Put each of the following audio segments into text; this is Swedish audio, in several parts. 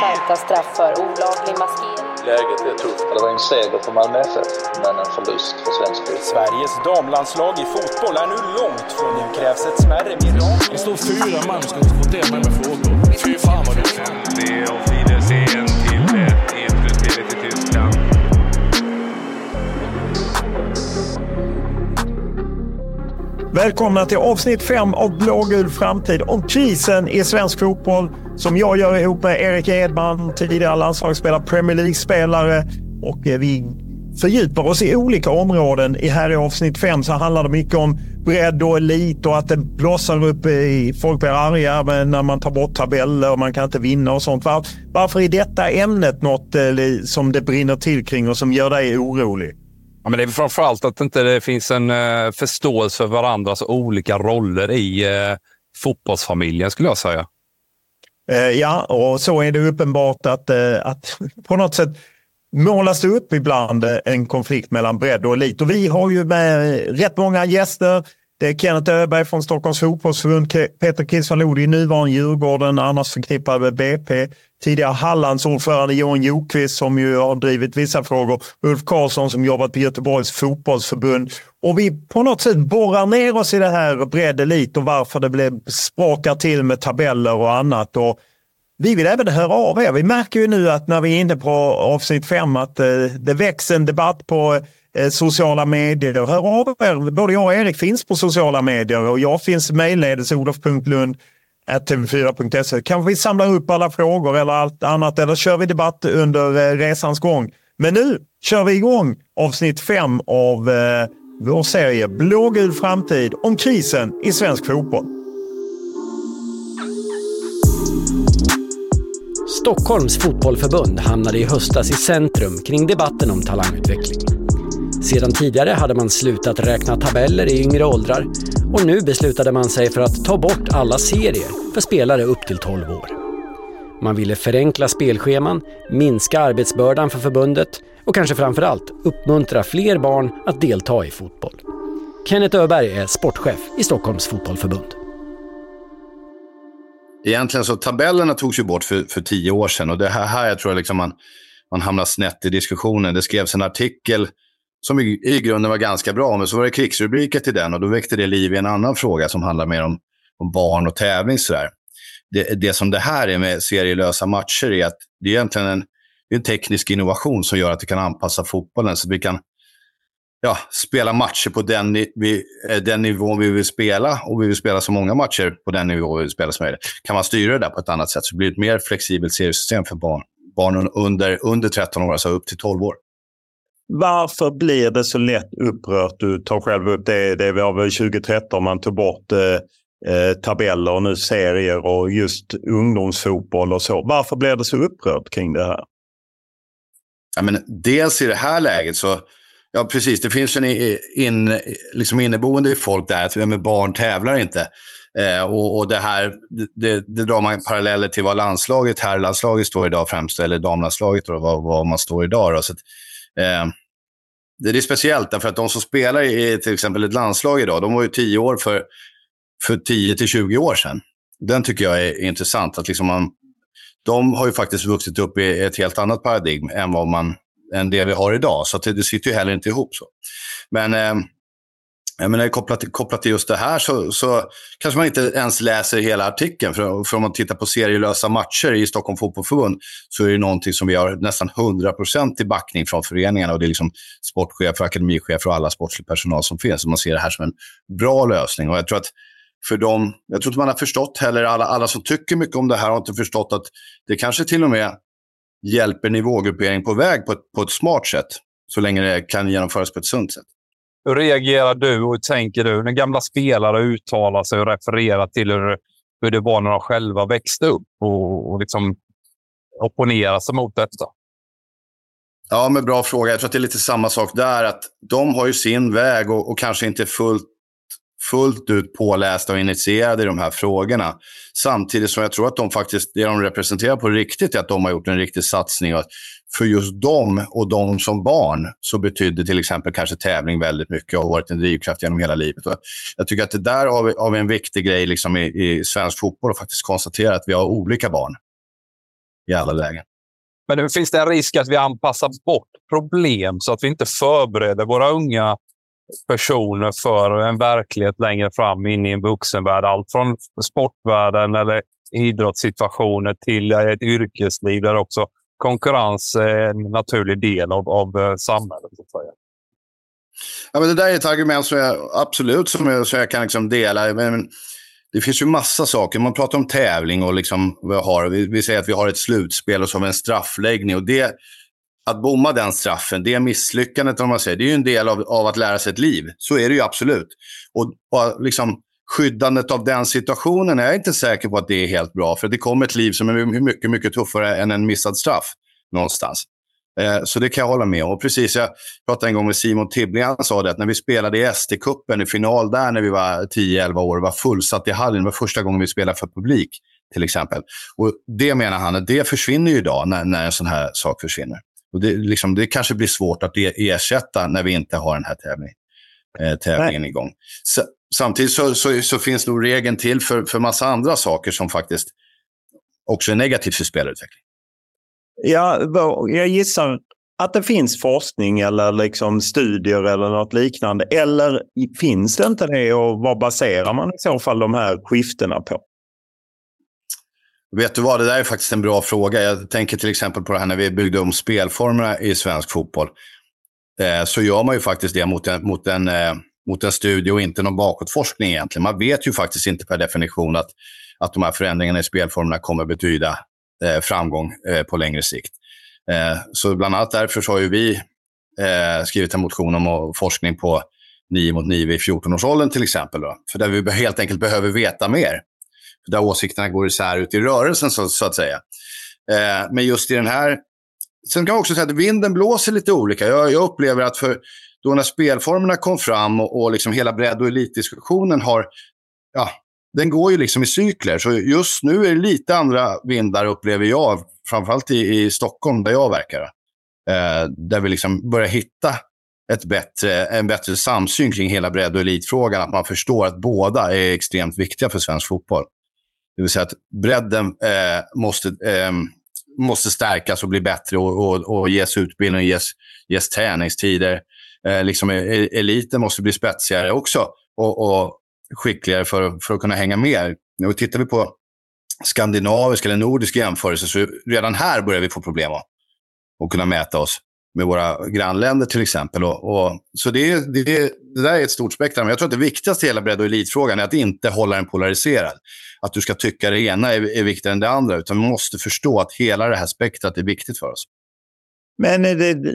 Skärpta straff för olaglig maskering. Läget är tufft. Det var en seger för Malmö FF, men en förlust för svensk fotboll. Sveriges damlandslag i fotboll är nu långt från nu krävs ett smärre mirakel. Det står 4 man som ska inte få det med frågor. Fy fan vad det är. Det är och Wiedersehen till ett EFD-spelet i Tyskland. Välkomna till avsnitt 5 av Blågul Framtid om krisen i svensk fotboll som jag gör ihop med Erik Edman, tidigare landslagsspelare, Premier League-spelare, och vi fördjupar oss i olika områden. Här i avsnitt 5 så handlar det mycket om bredd och elit och att det blossar upp i folk blir arga när man tar bort tabeller och man kan inte vinna och sånt. Varför är detta ämnet något som det brinner till kring och som gör dig orolig? Ja, men det är framförallt att inte det finns en förståelse för varandras olika roller i fotbollsfamiljen skulle jag säga. Ja, och så är det uppenbart att på något sätt målas det upp ibland en konflikt mellan bredd och elit. Och vi har ju med rätt många gäster. Det är Kenneth Öberg från Stockholms fotbollsförbund, Peter Kisfaludy, nuvarande Djurgården, annars förknippad med BP. Tidigare Hallands ordförande Johan Jokvist som ju har drivit vissa frågor. Ulf Carlsson som jobbat på Göteborgs fotbollsförbund. Och vi på något sätt borrar ner oss i det här breddelit och varför det blev sprakar till med tabeller och annat. Och vi vill även höra av er. Vi märker ju nu att när vi är inne på avsnitt 5 att det växer en debatt på sociala medier. Och hör av er. Både jag och Erik finns på sociala medier och jag finns mejlledes olof.lund@tv4.se. Kanske vi samlar upp alla frågor eller allt annat eller kör vi debatt under resans gång. Men nu kör vi igång avsnitt 5 av vår serie Blågul Framtid om krisen i svensk fotboll. Stockholms fotbollförbund hamnade i höstas i centrum kring debatten om talangutveckling. Sedan tidigare hade man slutat räkna tabeller i yngre åldrar och nu beslutade man sig för att ta bort alla serier för spelare upp till 12 år. Man ville förenkla spelscheman, minska arbetsbördan för förbundet och kanske framförallt uppmuntra fler barn att delta i fotboll. Kenneth Öberg är sportchef i Stockholms fotbollförbund. Egentligen så tabellerna togs ju bort för 10 år sedan och det här jag tror liksom man hamnar snett i diskussionen. Det skrevs en artikel som i grunden var ganska bra, men så var det krigsrubriker till den och då väckte det liv i en annan fråga som handlar mer om barn och tävling. Sådär. Det som det här är med serielösa matcher är att det är egentligen en teknisk innovation som gör att det kan anpassa fotbollen så vi kan spela matcher på den nivån vi vill spela och vi vill spela så många matcher på den nivån vi vill spela som möjligt. Kan man styra det där på ett annat sätt så blir det ett mer flexibelt seriesystem för barnen under 13 år, alltså upp till 12 år. Varför blir det så lätt upprört? Du tar själv upp det var väl 2013 man tog bort tabeller och nu serier och just ungdomsfotboll och så. Varför blir det så upprört kring det här? Ja, men dels i det här läget så ja, precis. Det finns en liksom inneboende i folk där att barn tävlar inte. Och det här, det drar man paralleller till vad landslaget, herrlandslaget står idag främst, eller damlandslaget och vad man står idag då. Så att, det är speciellt därför att de som spelar i till exempel ett landslag idag, de var ju 10 år för 10-20 år sedan. Den tycker jag är intressant, att liksom de har ju faktiskt vuxit upp i ett helt annat paradigm än vad än det vi har idag. Så att det sitter ju heller inte ihop så. Men jag menar, kopplat till just det här så kanske man inte ens läser hela artikeln. För om man tittar på serielösa matcher i Stockholms fotbollsförbund så är det någonting som vi har nästan 100% till backning från föreningarna. Och det är liksom sportchefer, akademichefer och alla sportslig personal som finns. Så man ser det här som en bra lösning. Och jag tror att jag tror inte man har förstått heller, alla som tycker mycket om det här har inte förstått att det kanske till och med hjälper nivågruppering på väg på ett smart sätt. Så länge det kan genomföras på ett sunt sätt. Hur reagerar du och tänker du när gamla spelare uttalar sig och refererar till hur det var när de själva växte upp och liksom opponerar sig mot detta? Ja, men bra fråga. Jag tror att det är lite samma sak där, att de har ju sin väg och kanske inte fullt ut pålästa och initierade i de här frågorna. Samtidigt som jag tror att de faktiskt, det de representerar på riktigt är att de har gjort en riktig satsning, och att för just dem och dem som barn så betydde till exempel kanske tävling väldigt mycket och har varit en drivkraft genom hela livet. Och jag tycker att det där har vi en viktig grej liksom i svensk fotboll, och faktiskt konstatera att vi har olika barn i alla lägen. Men nu finns det en risk att vi anpassar bort problem så att vi inte förbereder våra unga personer för en verklighet längre fram in i en vuxenvärld, allt från sportvärlden eller idrottssituationer till ett yrkesliv där också konkurrens är en naturlig del av samhället, så att säga. Ja, men det där är ett argument som jag absolut som jag kan liksom dela, men det finns ju massa saker. Man pratar om tävling och liksom vi säger att vi har ett slutspel och så har vi en straffläggning, och det att bomma den straffen, det misslyckandet om man säger, det är ju en del av att lära sig ett liv. Så är det ju absolut. Och liksom skyddandet av den situationen är jag inte säker på att det är helt bra. För det kommer ett liv som är mycket, mycket tuffare än en missad straff någonstans. Så det kan jag hålla med om. Och precis, jag pratade en gång med Simon Tibling, han sa det att när vi spelade i SD-kuppen i final där när vi var 10-11 år, var fullsatt i hallen, det var första gången vi spelade för publik till exempel. Och det menar han att det försvinner ju idag när en sån här sak försvinner. Och det kanske blir svårt att ersätta när vi inte har den här tävlingen igång. Samtidigt så finns nog regeln till för massa andra saker som faktiskt också är negativt för spelutveckling. Ja, jag gissar att det finns forskning eller liksom studier eller något liknande. Eller finns det inte det, och vad baserar man i så fall de här skiftena på? Vet du vad, det där är faktiskt en bra fråga. Jag tänker till exempel på det här när vi byggde om spelformerna i svensk fotboll. Så gör man ju faktiskt det mot en studie och inte någon bakåtforskning egentligen. Man vet ju faktiskt inte per definition att de här förändringarna i spelformerna kommer betyda framgång på längre sikt. Så bland annat därför så har ju vi skrivit en motion om forskning på 9 mot 9 i 14-årsåldern till exempel. Då. För där vi helt enkelt behöver veta mer. Där åsikterna går isär ut i rörelsen så att säga. Men just i den här, sen kan jag också säga att vinden blåser lite olika. Jag upplever att då när spelformerna kom fram och liksom hela bredd- och elitdiskussionen den går ju liksom i cykler. Så just nu är det lite andra vindar upplever jag, framförallt i Stockholm där jag verkar. Där vi liksom börjar hitta en bättre samsyn kring hela bredd- och elitfrågan, att man förstår att båda är extremt viktiga för svensk fotboll. Det vill säga att bredden måste stärkas och bli bättre och ges utbildning, ges träningstider. Liksom eliten måste bli spetsigare också och skickligare för att kunna hänga med. Nu tittar vi på skandinavisk eller nordisk jämförelse så redan här börjar vi få problem att kunna mäta oss med våra grannländer till exempel. Så det där är ett stort spektrum. Jag tror att det viktigaste i hela bredd- och elitfrågan är att inte hålla den polariserad. Att du ska tycka det ena är viktigare än det andra, utan vi måste förstå att hela det här spektrat är viktigt för oss. Men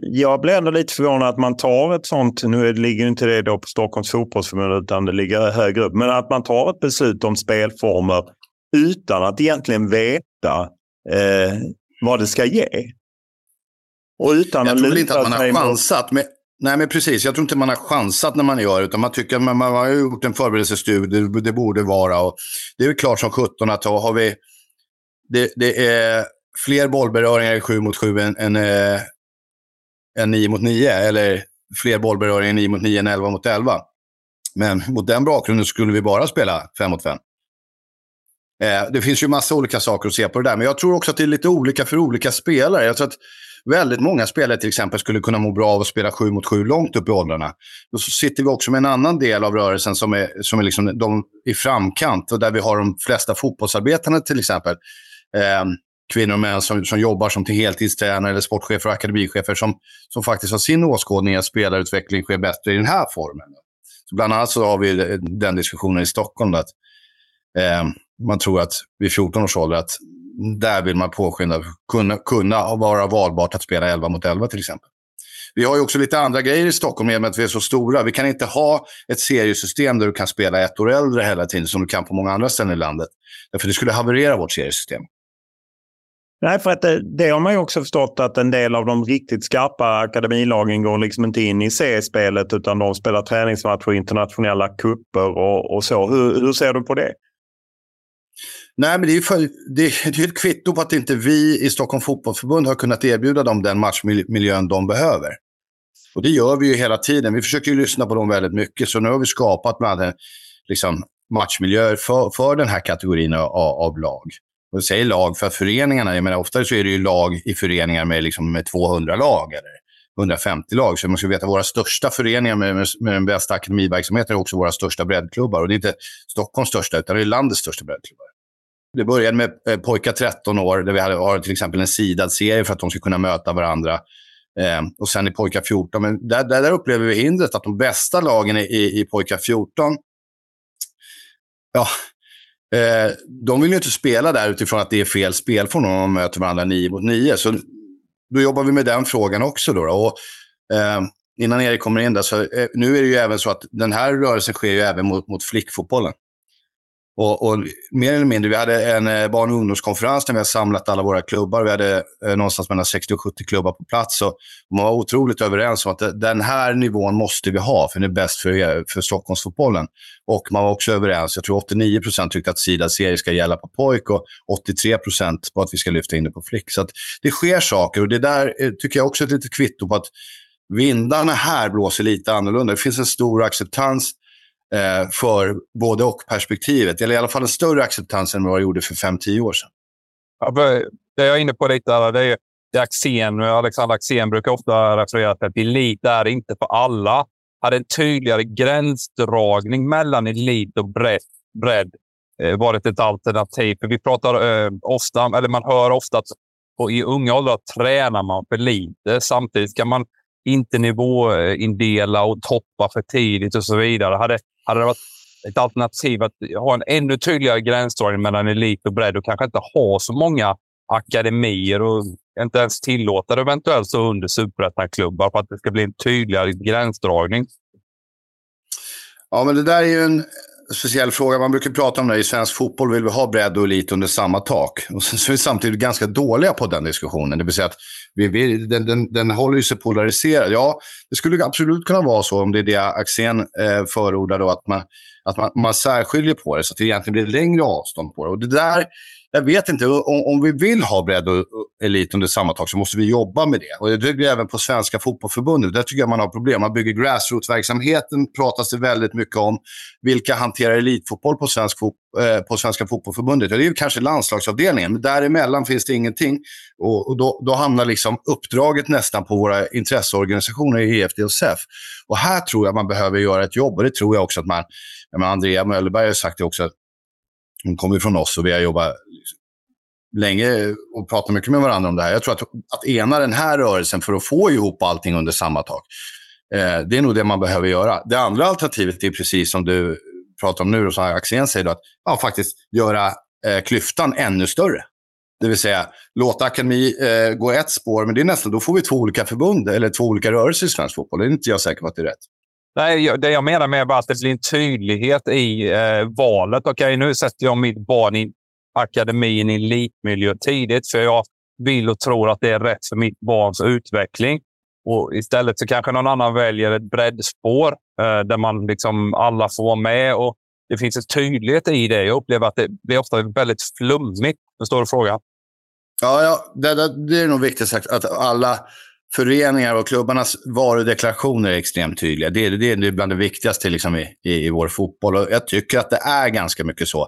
jag blir ändå lite förvånad att man tar ett sånt, nu ligger inte det då på Stockholms fotbollsförbund utan det ligger högre upp, men att man tar ett beslut om spelformer utan att egentligen veta vad det ska ge. Och utan jag tror inte att man har chansat, men Nej, men precis. Jag tror inte man har chansat när man gör, utan man tycker att man har gjort en förberedelsestudie, det borde vara. Och det är ju klart som 17 att har vi... Det är fler bollberöringar i 7 mot 7 än 9 mot 9, eller fler bollberöringar i 9 mot 9 än 11 mot 11. Men mot den bakgrunden skulle vi bara spela 5 mot 5. Det finns ju massa olika saker att se på det där, men jag tror också att det är lite olika för olika spelare. Jag tror att väldigt många spelare till exempel skulle kunna må bra av att spela 7 mot 7 långt upp i åldrarna. Då sitter vi också med en annan del av rörelsen som är liksom de i framkant, och där vi har de flesta fotbollsarbetarna till exempel. Kvinnor och män som jobbar som till heltidstränare eller sportchefer och akademichefer som faktiskt har sin åskådning att spelarutveckling sker bättre i den här formen. Så bland annat så har vi den diskussionen i Stockholm att man tror att vid 14 års ålder att där vill man påskynda kunna vara valbart att spela 11 mot 11 till exempel. Vi har ju också lite andra grejer i Stockholm med att vi är så stora. Vi kan inte ha ett seriesystem där du kan spela ett år äldre hela tiden som du kan på många andra ställen i landet. Därför det skulle haverera vårt seriesystem. Nej, för att det har man ju också förstått att en del av de riktigt skarpa akademilagen går liksom inte in i C-spelet utan de spelar träningsmatcher, internationella kupper och så. Hur ser du på det? Nej, men det är ett kvitto på att inte vi i Stockholms fotbollsförbund har kunnat erbjuda dem den matchmiljön de behöver. Och det gör vi ju hela tiden. Vi försöker ju lyssna på dem väldigt mycket, så nu har vi skapat med, liksom, matchmiljöer för den här kategorin av lag. Och jag säger lag för föreningarna. Jag menar, ofta så är det ju lag i föreningar med, liksom, med 200 lag eller 150 lag. Så man ska veta att våra största föreningar med den bästa akademiverksamheten är också våra största breddklubbar. Och det är inte Stockholms största utan det är landets största breddklubbar. Det började med Pojka 13 år där vi har till exempel en sidad serie för att de ska kunna möta varandra. Och sen i Pojka 14. Men där upplever vi hindret att de bästa lagen i Pojka 14, ja, de vill ju inte spela där utifrån att det är fel spel för när de möter varandra 9 mot 9. Så då jobbar vi med den frågan också. Då. Och, innan Erik kommer in där, så nu är det ju även så att den här rörelsen sker ju även mot flickfotbollen. Och mer eller mindre, vi hade en barn- och ungdomskonferens där vi har samlat alla våra klubbar. Vi hade någonstans mellan 60 och 70 klubbar på plats. Och man var otroligt överens om att den här nivån måste vi ha, för det är bäst för Stockholmsfotbollen. Och man var också överens, jag tror 89% tyckte att Sida-serier ska gälla på pojk och 83% på att vi ska lyfta in det på flick. Så att det sker saker, och det där tycker jag också är ett litet kvitto på att vindarna här blåser lite annorlunda. Det finns en stor acceptans för både och perspektivet, eller i alla fall en större acceptans än vad jag gjorde för 5-10 år sedan. Ja, det jag är inne på lite här, det är Axén. Alexander Axén brukar ofta referera till att elit är inte för alla. Hade en tydligare gränsdragning mellan elit och bredd varit ett alternativ. För vi pratar ofta, eller man hör ofta att i unga åldrar tränar man för lite. Samtidigt kan man inte nivåindela och toppa för tidigt och så vidare. Hade det varit ett alternativ att ha en ännu tydligare gränsdragning mellan elit och bredd och kanske inte ha så många akademier och inte ens tillåta det eventuellt så under superettanklubbar för att det ska bli en tydligare gränsdragning? Ja, men det där är ju en speciell fråga. Man brukar prata om det i svensk fotboll. Vill vi ha bredd och elit under samma tak? Och sen så är vi samtidigt ganska dåliga på den diskussionen. Det vill säga att den håller ju sig polariserad. Ja, det skulle absolut kunna vara så om det är det Axén förordar då, att man särskiljer på det så att det egentligen blir längre avstånd på det. Och det där, jag vet inte, om vi vill ha bredd och elit under samma tak så måste vi jobba med det. Och det tycker jag även på Svenska fotbollförbundet. Där tycker jag man har problem. Man bygger grassroots-verksamheten, pratas det väldigt mycket om. Vilka hanterar elitfotboll på Svenska fotbollförbundet? Ja, det är ju kanske landslagsavdelningen, men däremellan finns det ingenting. Och då hamnar liksom uppdraget nästan på våra intresseorganisationer i EFD och SEF. Och här tror jag man behöver göra ett jobb, och det tror jag också att man... Andrea Möllerberg har sagt det också, att hon kommer från oss och vi har jobbat länge och pratat mycket med varandra om det här. Jag tror att ena den här rörelsen för att få ihop allting under samma tak, det är nog det man behöver göra. Det andra alternativet är precis som du pratar om nu, och så här Axén säger då, att faktiskt göra klyftan ännu större. Det vill säga, låta akademi gå ett spår, men det är nästan, då får vi två olika förbund eller två olika rörelser i svensk fotboll. Det är inte jag säker på att det är rätt. Nej, det jag menar med att det blir en tydlighet i valet. Okej, nu sätter jag mitt barn i akademin i elitmiljö tidigt för jag vill och tror att det är rätt för mitt barns utveckling. Och istället så kanske någon annan väljer ett breddspår där man liksom alla får vara med, och det finns en tydlighet i det. Jag upplever att det blir ofta väldigt flummigt. En stor fråga. Ja, det är nog viktigt sagt att alla föreningar och klubbarnas varudeklarationer är extremt tydliga. Det är bland det viktigaste liksom i vår fotboll. Och jag tycker att det är ganska mycket så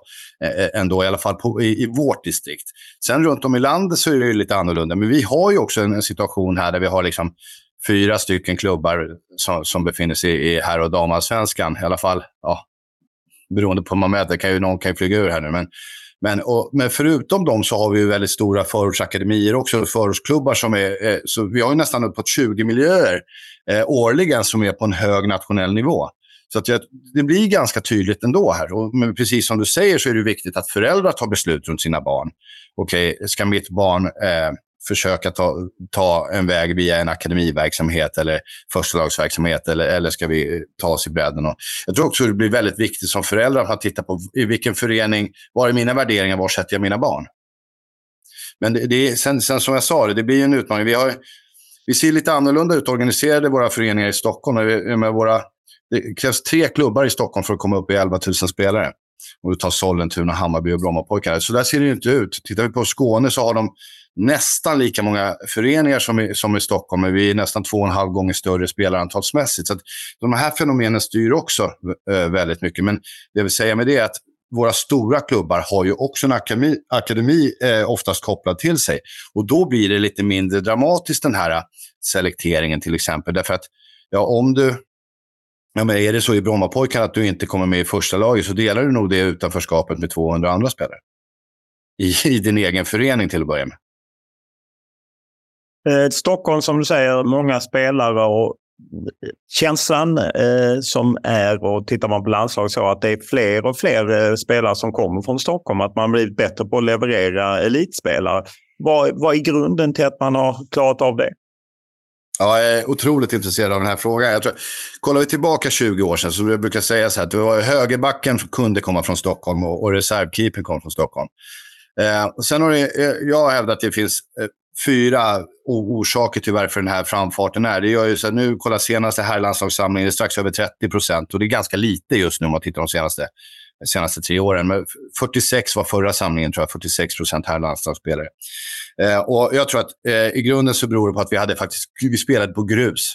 ändå, i alla fall i vårt distrikt. Sen runt om i landet så är det ju lite annorlunda. Men vi har ju också en situation här där vi har liksom 4 stycken klubbar som befinner sig i herr- och damallsvenskan. I alla fall, ja, beroende på hur man mäter. Någon kan ju flyga ur här nu, men förutom dem så har vi ju väldigt stora förortsakademier också, förortsklubbar som är, så vi har ju nästan uppåt 20 miljöer årligen som är på en hög nationell nivå. Så att det blir ganska tydligt ändå här. Och, men precis som du säger så är det viktigt att föräldrar tar beslut runt sina barn. Okej, ska mitt barn försöka ta en väg via en akademiverksamhet eller förstalagsverksamhet, eller ska vi ta oss i bredden? Och jag tror också att det blir väldigt viktigt som föräldrar att titta på i vilken förening, var är mina värderingar, var sätter jag mina barn? Men sen som jag sa, det blir en utmaning. Vi ser lite annorlunda ut organiserade våra föreningar i Stockholm. Det krävs 3 klubbar i Stockholm för att komma upp i 11 000 spelare. Och du tar Sollentuna, Hammarby och Brommapojkarna. Så där ser det ju inte ut. Tittar vi på Skåne så har de nästan lika många föreningar som i Stockholm, men vi är nästan 2,5 gånger större spelarantalsmässigt. Så att de här fenomenen styr också väldigt mycket. Men det vill säga med det är att våra stora klubbar har ju också en akademi oftast kopplad till sig. Och då blir det lite mindre dramatiskt den här selekteringen till exempel. Därför att men är det så i Brommapojkarna att du inte kommer med i första laget, så delar du nog det utanförskapet med 200 andra spelare. I din egen förening till att börja med. Stockholm, som du säger, många spelare, och känslan som är, och tittar man på landslag så, att det är fler och fler spelare som kommer från Stockholm, att man blir bättre på att leverera elitspelare. Vad är grunden till att man har klarat av det? Ja, jag är otroligt intresserad av den här frågan. Kollar vi tillbaka 20 år sedan så jag brukar säga så här, att det var högerbacken som kunde komma från Stockholm och reservkeepern kom från Stockholm. Sen har jag hävdat att det finns 4 orsaker till varför den här framfarten är. Det gör ju så att nu, kolla senaste här landslagssamlingen, det är strax över 30%, och det är ganska lite just nu om man tittar de senaste 3 åren. Men 46 var förra samlingen, tror jag, 46% här landslagsspelare. Och jag tror att i grunden så beror det på att vi spelade på grus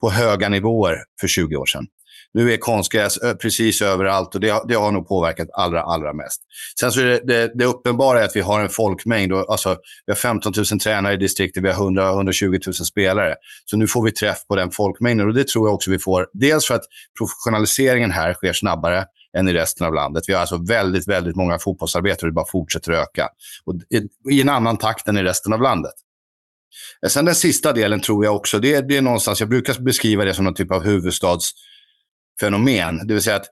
på höga nivåer för 20 år sedan. Nu är konstgräs precis överallt, och det har nog påverkat allra mest. Sen så är det uppenbara är att vi har en folkmängd. Och, alltså, vi har 15 000 tränare i distriktet, vi har 120 000 spelare. Så nu får vi träff på den folkmängden, och det tror jag också vi får. Dels för att professionaliseringen här sker snabbare än i resten av landet. Vi har alltså väldigt, väldigt många fotbollsarbetare, och det bara fortsätter öka. Och i en annan takt än i resten av landet. Sen den sista delen tror jag också, det är någonstans, jag brukar beskriva det som någon typ av huvudstadsfenomen. Det vill säga att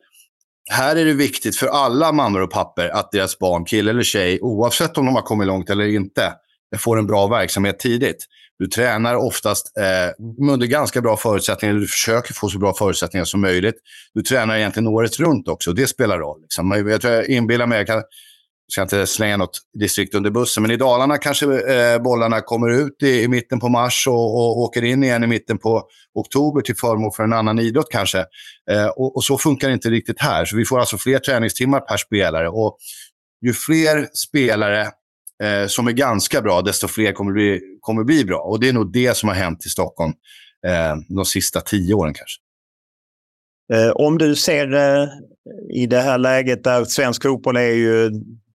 här är det viktigt för alla mammor och papper att deras barn, kille eller tjej, oavsett om de har kommit långt eller inte, får en bra verksamhet tidigt. Du tränar oftast under ganska bra förutsättningar. Du försöker få så bra förutsättningar som möjligt. Du tränar egentligen året runt också. Det spelar roll. Liksom. Jag tror jag inbillar mig, jag ska inte slänga något distrikt under bussen, men i Dalarna kanske bollarna kommer ut i mitten på mars och åker in igen i mitten på oktober till förmån för en annan idrott kanske. Och så funkar det inte riktigt här. Så vi får alltså fler träningstimmar per spelare. Och ju fler spelare som är ganska bra, desto fler kommer bli bra. Och det är nog det som har hänt i Stockholm de sista 10 åren kanske. Om du ser i det här läget där svensk fotboll är ju,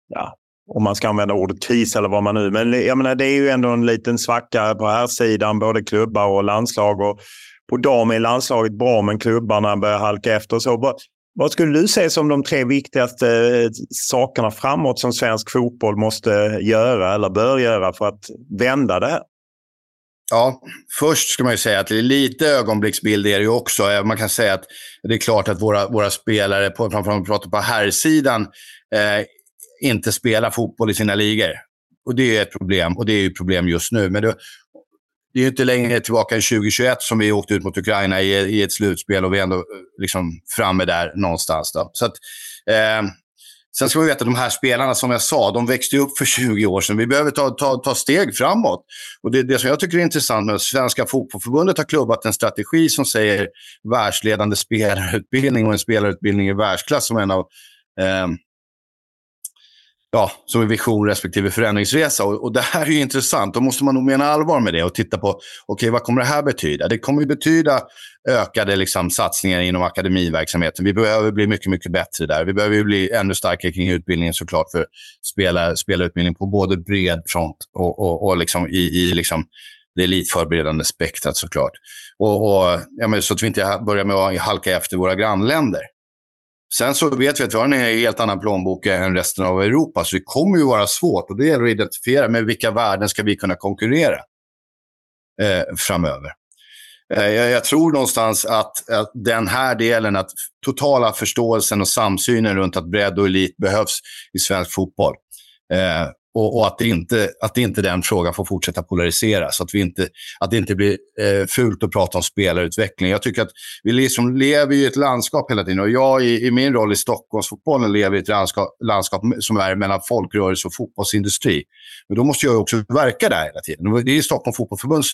ja, om man ska använda ordet kris eller vad man nu, men jag menar, det är ju ändå en liten svacka på här sidan, både klubbar och landslag, och på dam är landslaget bra, men klubbarna börjar halka efter. Så vad skulle du säga som de 3 viktigaste sakerna framåt som svensk fotboll måste göra eller bör göra för att vända det här? Ja, först ska man ju säga att det är lite ögonblicksbild är det ju också. Man kan säga att det är klart att våra spelare, framförallt pratar på herrsidan, inte spelar fotboll i sina ligor. Och det är ett problem, och det är ju ett problem just nu. Men det är ju inte längre tillbaka än 2021 som vi åkte ut mot Ukraina i ett slutspel, och vi är ändå liksom framme där någonstans. Då. Så att, Sen ska man veta att de här spelarna, som jag sa, de växte upp för 20 år sedan. Vi behöver ta steg framåt. Och det är det som jag tycker är intressant med att Svenska fotbollförbundet har klubbat en strategi som säger världsledande spelarutbildning och en spelarutbildning i världsklass som en av som en vision respektive förändringsresa. Och det här är ju intressant. Då måste man nog mena allvar med det och titta på okej, vad kommer det här betyda? Det kommer ju betyda ökade satsningar inom akademiverksamheten. Vi behöver bli mycket, mycket bättre där. Vi behöver ju bli ännu starkare kring utbildningen såklart, för spelarutbildning på både bred front och i det elitförberedande spektrat såklart. Så att vi inte börjar med att halka efter våra grannländer. Sen så vet vi att vi har en helt annan plånbok än resten av Europa, så det kommer ju vara svårt, och det gäller att identifiera med vilka värden ska vi kunna konkurrera framöver. Jag tror någonstans att den här delen, att totala förståelsen och samsynen runt att bredd och elit behövs i svensk fotboll, och att det inte den frågan får fortsätta polariseras, så att det inte blir fult att prata om spelarutveckling. Jag tycker att vi liksom lever i ett landskap hela tiden, och jag i min roll i Stockholms fotbollen lever i ett landskap som är mellan folkrörelse och fotbollsindustri. Men då måste jag också verka där hela tiden. Det är Stockholms fotbollsförbunds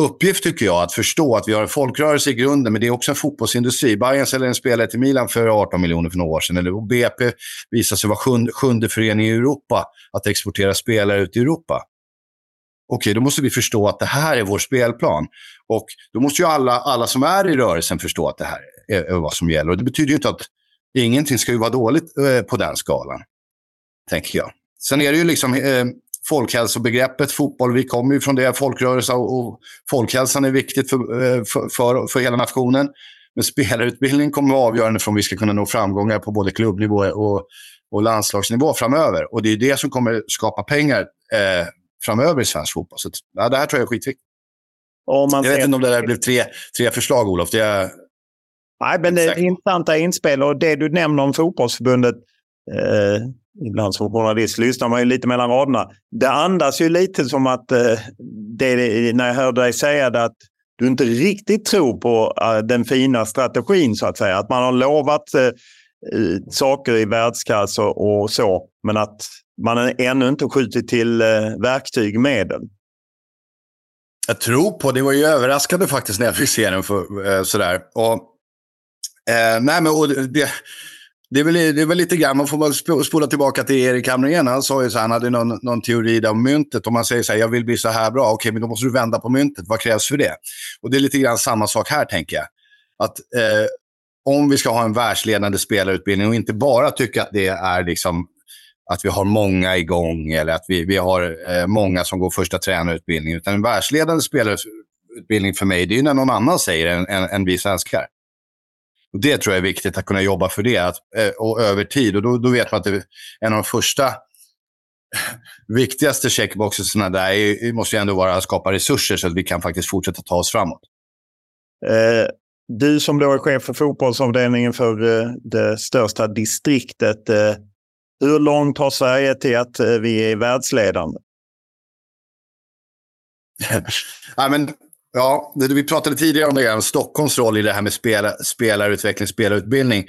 uppgift, tycker jag, att förstå att vi har en folkrörelse i grunden, men det är också en fotbollsindustri. Bayern säljer en spelare till Milan för 18 miljoner för några år sedan. Och BP visar sig vara sjunde förening i Europa att exportera spelare ut i Europa. Okej, då måste vi förstå att det här är vår spelplan. Och då måste ju alla som är i rörelsen förstå att det här är vad som gäller. Och det betyder ju inte att ingenting ska ju vara dåligt på den skalan, tänker jag. Sen är det ju folkhälsobegreppet, fotboll, vi kommer ju från det, folkrörelse och folkhälsan är viktigt för hela nationen. Men spelarutbildning kommer vara avgörande för om vi ska kunna nå framgångar på både klubbnivå och landslagsnivå framöver. Och det är det som kommer skapa pengar framöver i svensk fotboll. Så det här tror jag är skitviktigt. Jag vet inte om det där blev tre förslag, Olof. Nej, men det är intressanta inspel, och det du nämner om fotbollsförbundet... Ibland som journalist lyssnar man ju lite mellan raderna. Det andas ju lite som att när jag hörde dig säga det, att du inte riktigt tror på den fina strategin, så att säga. Att man har lovat saker i världsklass och så, men att man ännu inte skjutit till verktyg, medel. Jag tror på det. Var ju överraskande faktiskt när jag fick se den sådär. Det är väl lite grann, man får bara spola tillbaka till Erik Hamrén. Han sa ju så här, han hade någon teori om myntet. Om man säger så här, jag vill bli så här bra. Okej, men då måste du vända på myntet. Vad krävs för det? Och det är lite grann samma sak här, tänker jag. Att om vi ska ha en världsledande spelarutbildning och inte bara tycka att det är att vi har många igång, eller att vi har många som går första tränarutbildning. Utan en världsledande spelarutbildning för mig, det är ju när någon annan säger än vi svenskar. Och det tror jag är viktigt, att kunna jobba för det och över tid. Och då vet man att en av de första viktigaste checkboxerna där måste ju ändå vara att skapa resurser så att vi kan faktiskt fortsätta ta oss framåt. Du som då är chef för fotbollsavdelningen för det största distriktet. Hur långt har Sverige till att vi är världsledande? Nej, men... Ja, vi pratade tidigare om det här, Stockholms roll i det här med spelarutveckling, spelarutbildning.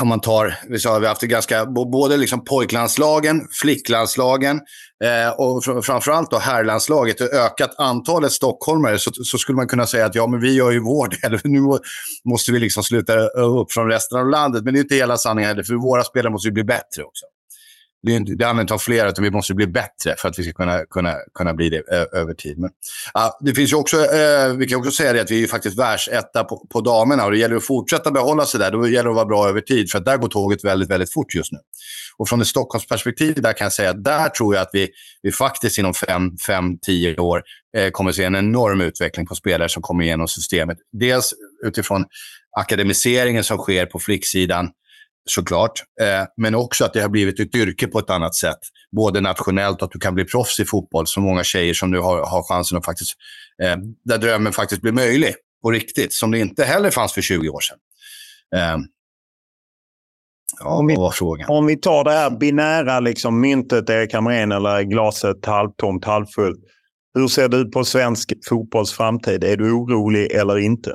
Om man tar, vi har haft ganska, både pojklandslagen, flicklandslagen och framförallt då herrlandslaget, och ökat antalet stockholmare, så skulle man kunna säga att ja, men vi gör ju vår del. Nu måste vi sluta upp från resten av landet, men det är inte hela sanningen heller, för våra spelare måste ju bli bättre också. Det handlar inte om fler, utan vi måste bli bättre för att vi ska kunna bli det över tid. Men, det finns ju också, vi kan också säga det, att vi är ju faktiskt världsetta på damerna, och det gäller att fortsätta behålla sig där. Då gäller det att vara bra över tid, för att där går tåget väldigt, väldigt fort just nu. Och från ett Stockholmsperspektiv där kan jag säga att där tror jag att vi faktiskt inom 5-10 år kommer se en enorm utveckling på spelare som kommer igenom systemet. Dels utifrån akademiseringen som sker på flicksidan, såklart, men också att det har blivit ett yrke på ett annat sätt, både nationellt, att du kan bli proffs i fotboll, så många tjejer som nu har chansen att faktiskt, där drömmen faktiskt blir möjlig på riktigt, som det inte heller fanns för 20 år sedan. Om vi tar det här binära, myntet är kamren eller glaset halvtomt, halvfullt. Hur ser du på svensk fotbolls framtid? Är du orolig eller inte?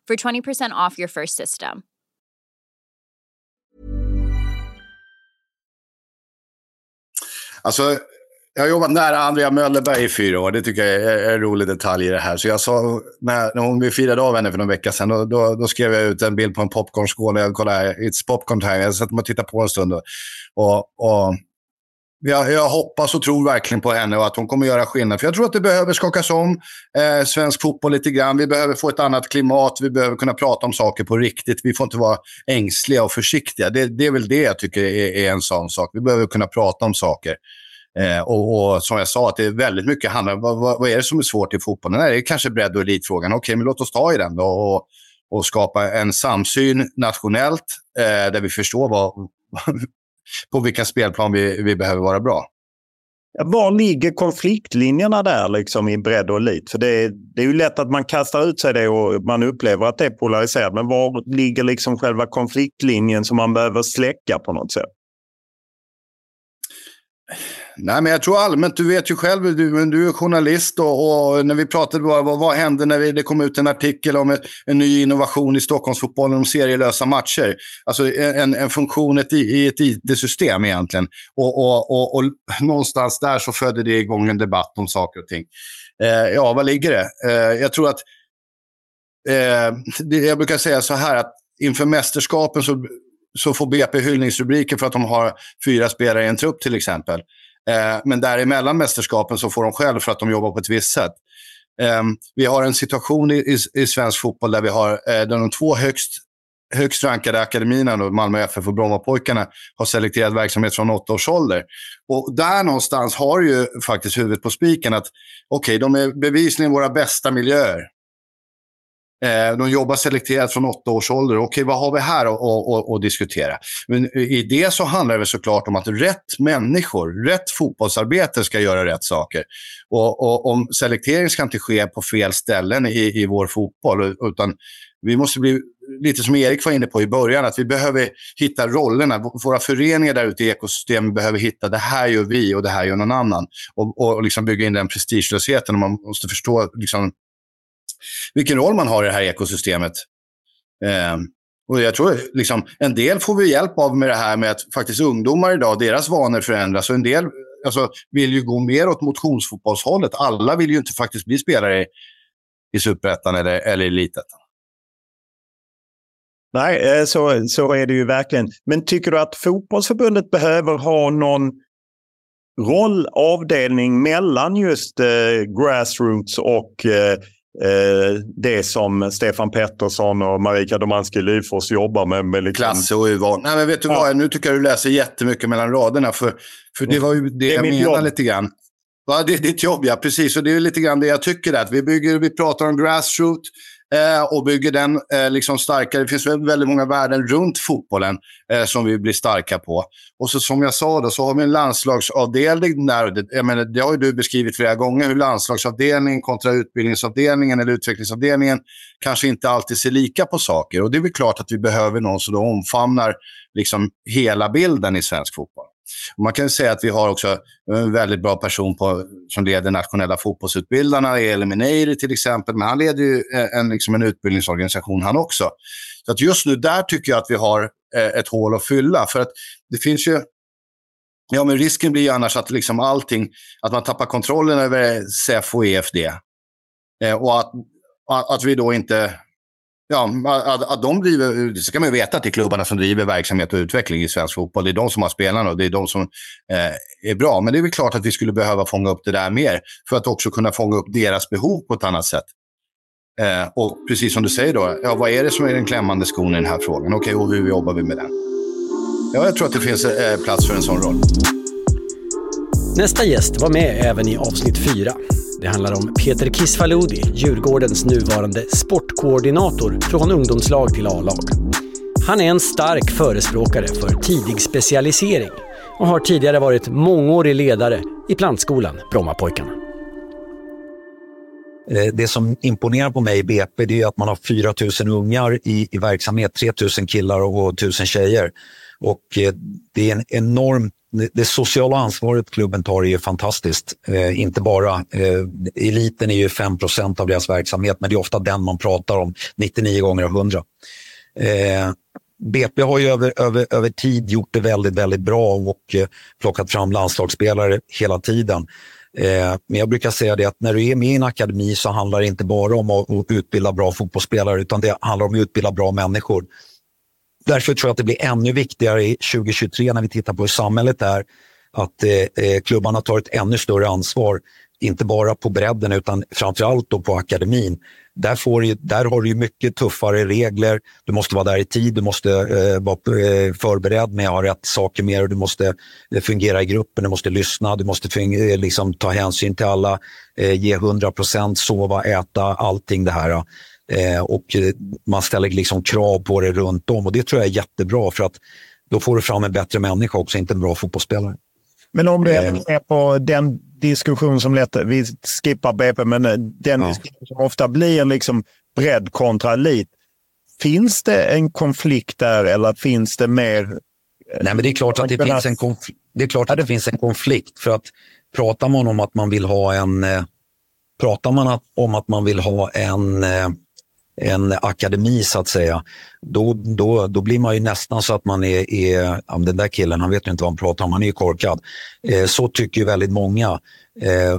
for 20% off your first system. Alltså, jag har jobbat nära Andrea Möllerberg i 4 år. Det tycker jag är en rolig detalj i det här. Så jag sa, när hon blev firad av henne för någon vecka sedan, då skrev jag ut en bild på en popcornskål. Jag kollade här, it's popcorn time. Jag satt och tittade på en stund. Och jag hoppas och tror verkligen på henne och att hon kommer göra skillnad. För jag tror att det behöver skakas om svensk fotboll lite grann. Vi behöver få ett annat klimat. Vi behöver kunna prata om saker på riktigt. Vi får inte vara ängsliga och försiktiga. Det är väl det jag tycker är en sån sak. Vi behöver kunna prata om saker. Och som jag sa, att det är väldigt mycket handlar om vad är det som är svårt i fotbollen? Nej, det är kanske bredd- och elitfrågan. Okej, men låt oss ta i den då och skapa en samsyn nationellt där vi förstår på vilka spelplan vi behöver vara bra. Var ligger konfliktlinjerna där liksom i bredd och elit? För det är ju lätt att man kastar ut sig det och man upplever att det är polariserat. Men var ligger liksom själva konfliktlinjen som man behöver släcka på något sätt? Nej, men jag tror allmänt, du vet ju själv, du är journalist och när vi pratade vad hände när det kom ut en artikel om en ny innovation i Stockholmsfotbollen om serielösa matcher. Alltså en funktion i ett IT-system egentligen. Och någonstans där så födde det igång en debatt om saker och ting. Ja, vad ligger det? Jag tror att jag brukar säga så här att inför mästerskapen så får BP hyllningsrubriker för att de har 4 spelare i en trupp till exempel. Men däremellan mästerskapen så får de själv för att de jobbar på ett visst sätt. Vi har en situation i svensk fotboll där vi har de 2 högst rankade akademierna, Malmö FF och Brommapojkarna, har selekterat verksamhet från 8 års ålder. Och där någonstans har ju faktiskt huvudet på spiken att okej, de är bevisligen våra bästa miljöer. De jobbar selekterat från 8 års ålder. Okej, vad har vi här att diskutera? Men i det så handlar det såklart om att rätt människor, rätt fotbollsarbetare ska göra rätt saker. Och om selektering ska inte ske på fel ställen i vår fotboll, utan vi måste bli lite som Erik var inne på i början, att vi behöver hitta rollerna. Våra föreningar där ute i ekosystemet behöver hitta det här gör vi och det här gör någon annan. Och liksom bygga in den prestigelösheten, och man måste förstå liksom vilken roll man har i det här ekosystemet. Och jag tror liksom, en del får vi hjälp av med det här med att faktiskt ungdomar idag, deras vanor förändras. Och en del vill ju gå mer åt motionsfotbollshållet. Alla vill ju inte faktiskt bli spelare i Superettan eller Elitettan. Nej, så är det ju verkligen. Men tycker du att fotbollsförbundet behöver ha någon rollavdelning mellan just grassroots och det som Stefan Pettersson och Marika Domanski-Lyfors jobbar med liksom... Klasse och Yvonne. Nej, men vet du vad, nu tycker jag du läser jättemycket mellan raderna för det var ju det jag menade lite grann. Va, det är ditt jobb, ja, precis. Och det är lite grann det jag tycker, att vi pratar om grassroot, och bygger den liksom starkare. Det finns väldigt många värden runt fotbollen som vi blir starka på. Och så som jag sa då, så har vi en landslagsavdelning där, jag menar, det har ju du beskrivit flera gånger, hur landslagsavdelningen kontra utbildningsavdelningen eller utvecklingsavdelningen kanske inte alltid ser lika på saker. Och det är väl klart att vi behöver någon som då omfamnar liksom hela bilden i svensk fotboll. Man kan säga att vi har också en väldigt bra person som leder nationella fotbollsutbildarna, Elimineri till exempel, men han leder ju en utbildningsorganisation han också. Så att just nu där tycker jag att vi har ett hål att fylla, för att det finns ju, ja, men risken blir ju annars att liksom allting, att man tappar kontrollen över SEF och EFD och att vi då inte, ja, att de driver, så kan man ju veta att det är klubbarna som driver verksamhet och utveckling i svensk fotboll. Det är de som har spelarna och det är de som är bra. Men det är väl klart att vi skulle behöva fånga upp det där mer för att också kunna fånga upp deras behov på ett annat sätt. Och precis som du säger då, ja, vad är det som är den klämmande skon i den här frågan? Okej, och hur jobbar vi med den? Ja, jag tror att det finns plats för en sån roll. Nästa gäst var med även i avsnitt 4. Det handlar om Peter Kisfaludy, Djurgårdens nuvarande sportkoordinator från ungdomslag till A-lag. Han är en stark förespråkare för tidig specialisering och har tidigare varit mångårig ledare i plantskolan Brommapojkarna. Det som imponerar på mig i BP, det är att man har 4 000 ungar i verksamhet, 3 000 killar och 1 000 tjejer. Och det är en enorm... Det sociala ansvaret klubben tar är ju fantastiskt. Inte bara eliten är ju 5% av deras verksamhet, men det är ofta den man pratar om 99 gånger av 100. BP har ju över tid gjort det väldigt, väldigt bra och plockat fram landslagsspelare hela tiden. Men jag brukar säga det att när du är med i en akademi så handlar det inte bara om att utbilda bra fotbollsspelare, utan det handlar om att utbilda bra människor. Därför tror jag att det blir ännu viktigare i 2023 när vi tittar på hur samhället är, att klubbarna tar ett ännu större ansvar, inte bara på bredden utan framförallt då på akademin. Där har du ju mycket tuffare regler, du måste vara där i tid, du måste vara förberedd med att ha rätt saker med, du måste fungera i gruppen, du måste lyssna, du måste liksom ta hänsyn till alla, ge 100%, sova, äta, allting det här. Och man ställer liksom krav på det runt om, och det tror jag är jättebra, för att då får du fram en bättre människa också, inte en bra fotbollsspelare. Men om du är på den diskussion som lätt, vi skippar BP, men den diskussion som ofta blir liksom bredd kontra elit, finns det en konflikt där eller finns det mer? Nej, men det är klart att det finns en konflikt. Det är klart att det finns en konflikt, för att pratar man om att man vill ha en en akademi så att säga, då blir man ju nästan så att man är den där killen, han vet ju inte vad han pratar om, han är ju korkad. Så tycker ju väldigt många.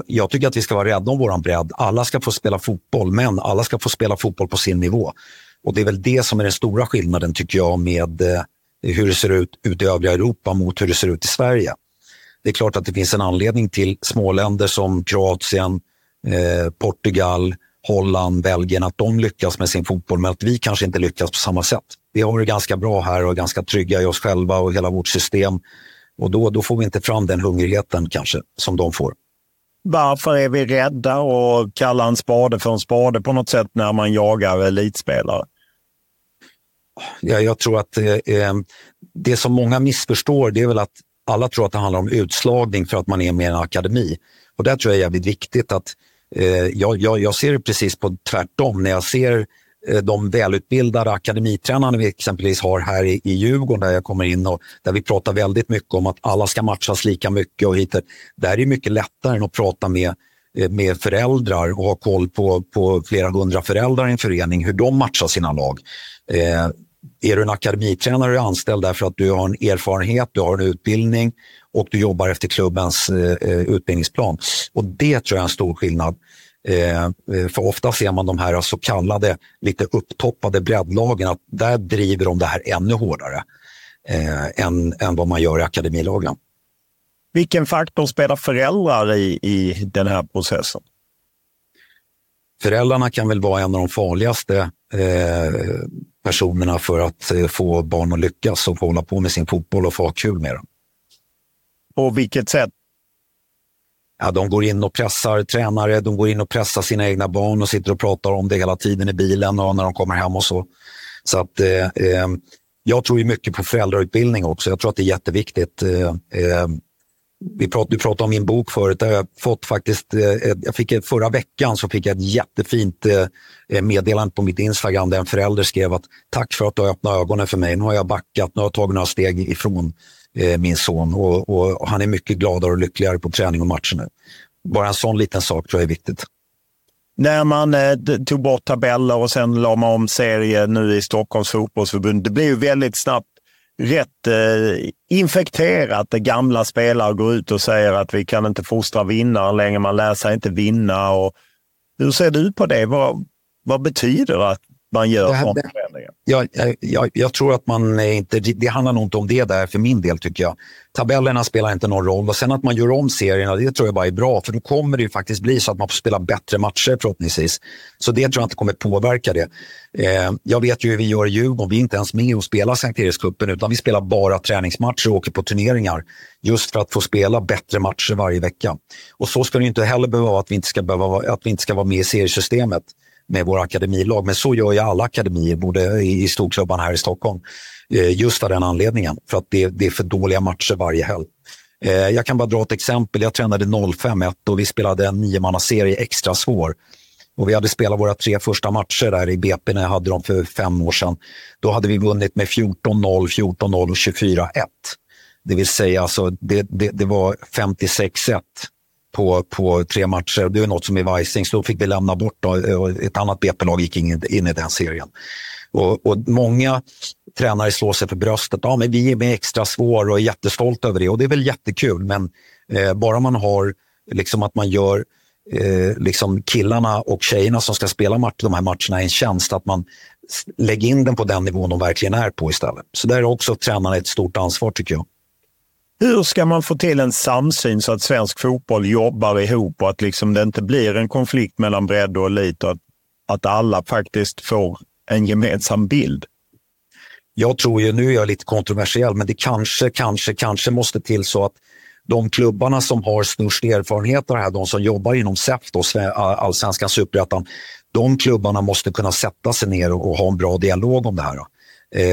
Jag tycker att vi ska vara rädda om våran bredd. Alla ska få spela fotboll, men alla ska få spela fotboll på sin nivå. Och det är väl det som är den stora skillnaden, tycker jag, med hur det ser ut i övriga Europa mot hur det ser ut i Sverige. Det är klart att det finns en anledning till småländer som Kroatien, Portugal, Holland, Belgien, att de lyckas med sin fotboll, men att vi kanske inte lyckas på samma sätt. Vi har det ganska bra här och ganska trygga i oss själva och hela vårt system, och då får vi inte fram den hungrigheten kanske som de får. Varför är vi rädda och kallar en spade för en spade på något sätt när man jagar elitspelare? Ja, jag tror att det som många missförstår, det är väl att alla tror att det handlar om utslagning för att man är med i en akademi, och där tror jag är jävligt viktigt att jag ser det precis på tvärtom. När jag ser de välutbildade akademitränarna vi exempelvis har här i Djurgården, där jag kommer in och där vi pratar väldigt mycket om att alla ska matchas lika mycket och hit, där är det mycket lättare än att prata med föräldrar och ha koll på flera hundra föräldrar i en förening, hur de matchar sina lag. Är du en akademitränare och är anställd därför att du har en erfarenhet, du har en utbildning och du jobbar efter klubbens utbildningsplan. Och det tror jag är en stor skillnad. För ofta ser man de här så kallade lite upptoppade breddlagen, att där driver de det här ännu hårdare än vad man gör i akademilagen. Vilken faktor spelar föräldrar i den här processen? Föräldrarna kan väl vara en av de farligaste personerna för att få barn att lyckas och få hålla på med sin fotboll och få kul med den. På vilket sätt? Ja, de går in och pressar tränare, de går in och pressar sina egna barn och sitter och pratar om det hela tiden i bilen och när de kommer hem och så. Så att jag tror ju mycket på föräldrautbildning också. Jag tror att det är jätteviktigt. Du pratade om min bok förut. Där jag fått faktiskt, förra veckan så fick jag ett jättefint meddelande på mitt Instagram där en förälder skrev att tack för att du har öppnat ögonen för mig. Nu har jag backat, nu har jag tagit några steg ifrån min son och han är mycket gladare och lyckligare på träning och matcher nu. Bara en sån liten sak tror jag är viktigt. När man tog bort tabeller och sen la man om serier nu i Stockholms fotbollsförbund, det blev ju väldigt snabbt rätt infekterat där gamla spelare går ut och säger att vi kan inte fostra vinnare längre, man lär sig inte vinna. Och hur ser du på det? Vad betyder det att man gör sådana förändringar? Jag tror att man inte, det handlar nog inte om det där för min del tycker jag. Tabellerna spelar inte någon roll och sen att man gör om serierna, det tror jag bara är bra för då kommer det ju faktiskt bli så att man får spela bättre matcher förhoppningsvis. Så det tror jag inte kommer påverka det. Jag vet ju hur vi gör i Djurgården, vi är inte ens med och spelar Sankt Erikskuppen utan vi spelar bara träningsmatcher och åker på turneringar just för att få spela bättre matcher varje vecka. Och så ska det ju inte heller behöva att vi inte ska vara med i seriesystemet med våra akademilag, men så gör ju alla akademier både i storklubban här i Stockholm just av den anledningen för att det är för dåliga matcher varje helg. Jag kan bara dra ett exempel, jag tränade 0-5-1 och vi spelade en 9-mannaserie extra svår och vi hade spelat våra 3 första matcher där i BP när jag hade dem för 5 år sedan. Då hade vi vunnit med 14-0, 14-0 och 24-1, det vill säga alltså, det var 56-1 på 3 matcher. Det är något som är Weising, så då fick vi lämna bort då. Ett annat BP-lag gick in i den serien. Och många tränare slår sig för bröstet. Ja, men vi är med extra svår och är jättestolt över det. Och det är väl jättekul, men bara man har liksom att man gör liksom killarna och tjejerna som ska spela de här matcherna en tjänst att man lägger in den på den nivån de verkligen är på istället. Så där är också tränarna ett stort ansvar tycker jag. Hur ska man få till en samsyn så att svensk fotboll jobbar ihop och att liksom det inte blir en konflikt mellan bredd och elit och att alla faktiskt får en gemensam bild? Jag tror ju, nu är jag lite kontroversiell, men det kanske måste till så att de klubbarna som har störst erfarenhet av det här, de som jobbar inom SEF och Allsvenskan, Superettan, de klubbarna måste kunna sätta sig ner och ha en bra dialog om det här då.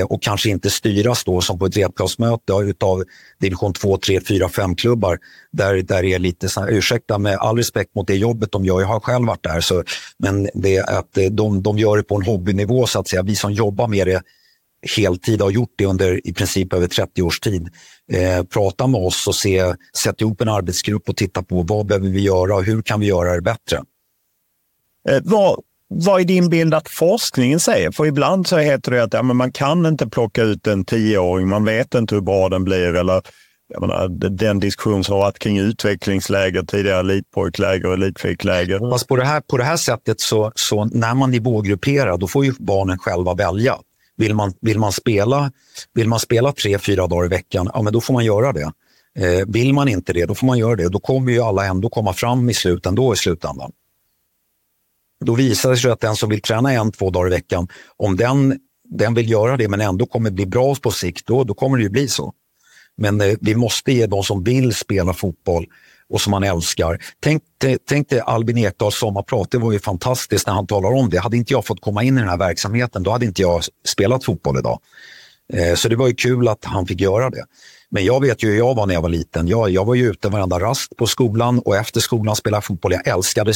Och kanske inte styras då som på ett repkassmöte utav division 2, 3, 4, 5 klubbar där är lite så här, ursäkta med all respekt mot det jobbet de gör, jag har själv varit där så, men det att de gör det på en hobbynivå så att säga, vi som jobbar med det heltid har gjort det under i princip över 30 års tid. Prata med oss och sätta ihop en arbetsgrupp och titta på vad behöver vi göra och hur kan vi göra det bättre. Vad är din bild att forskningen säger? För ibland så heter det att ja, men man kan inte plocka ut en 10-åring, man vet inte hur bra den blir. Eller, jag menar, den diskussion som har varit kring utvecklingsläger, tidigare elitpojkläger och elitfickläger. Fast på det här sättet så när man nivågrupperar, då får ju barnen själva välja. Vill man spela 3-4 dagar i veckan, ja, men då får man göra det. Vill man inte det, då får man göra det. Då kommer ju alla ändå komma fram i slutändan. Då visar det sig att den som vill träna 1-2 dagar i veckan, om den vill göra det men ändå kommer bli bra på sikt, då kommer det ju bli så. Men vi måste ge de som vill spela fotboll och som man älskar. Tänk dig Albin Ekdahls sommarprat, det var ju fantastiskt när han talar om det. Hade inte jag fått komma in i den här verksamheten, då hade inte jag spelat fotboll idag. Så det var ju kul att han fick göra det. Men jag vet ju hur jag var när jag var liten. Jag var ju ute varenda rast på skolan och efter skolan spelade fotboll. Jag älskade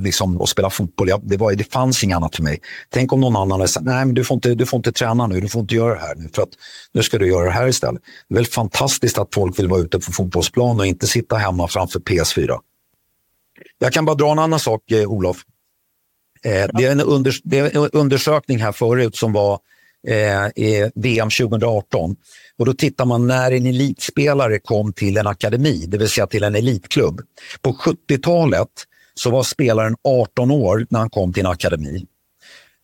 liksom att spela fotboll. Det fanns inget annat för mig. Tänk om någon annan hade sagt, nej men du får inte träna nu, du får inte göra det här nu för att nu ska du göra det här istället. Det är väl fantastiskt att folk vill vara ute på fotbollsplan och inte sitta hemma framför PS4. Jag kan bara dra en annan sak, Olof. Det är en undersökning här förut som var i VM 2018 och då tittar man när en elitspelare kom till en akademi, det vill säga till en elitklubb. På 70-talet så var spelaren 18 år när han kom till en akademi.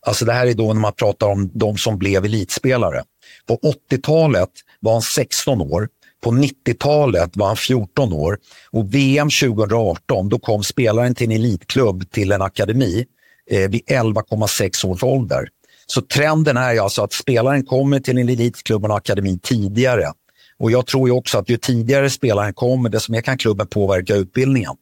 Alltså det här är då när man pratar om de som blev elitspelare. På 80-talet var han 16 år, på 90-talet var han 14 år och VM 2018 då kom spelaren till en elitklubb till en akademi vid 11,6 års ålder. Så trenden är alltså att spelaren kommer till en elitklubben och akademin tidigare. Och jag tror ju också att ju tidigare spelaren kommer, desto mer kan klubben påverka utbildningen.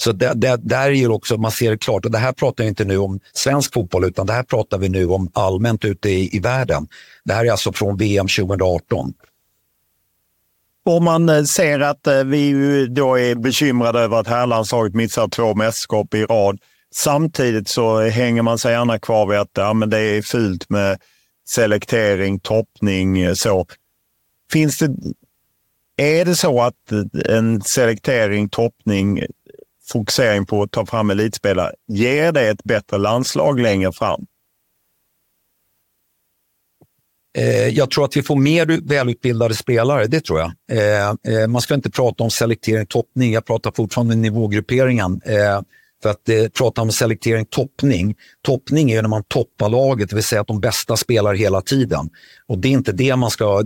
Så där är ju också, man ser det klart, och det här pratar jag inte nu om svensk fotboll utan det här pratar vi nu om allmänt ute i världen. Det här är alltså från VM 2018. Om man ser att vi då är bekymrade över att herrlandslaget missar 2 mästerskap i rad, samtidigt så hänger man sig gärna kvar vid att ja, men det är fyllt med selektering, toppning, så. Är det så att en selektering, toppning, fokusering på att ta fram elitspelare, ger det ett bättre landslag längre fram? Jag tror att vi får mer välutbildade spelare, det tror jag. Man ska inte prata om selektering, toppning. Jag pratar fortfarande om nivågrupperingen. För att prata om selektering, toppning. Toppning är när man toppar laget, det vill säga att de bästa spelar hela tiden. Och det är inte det man ska,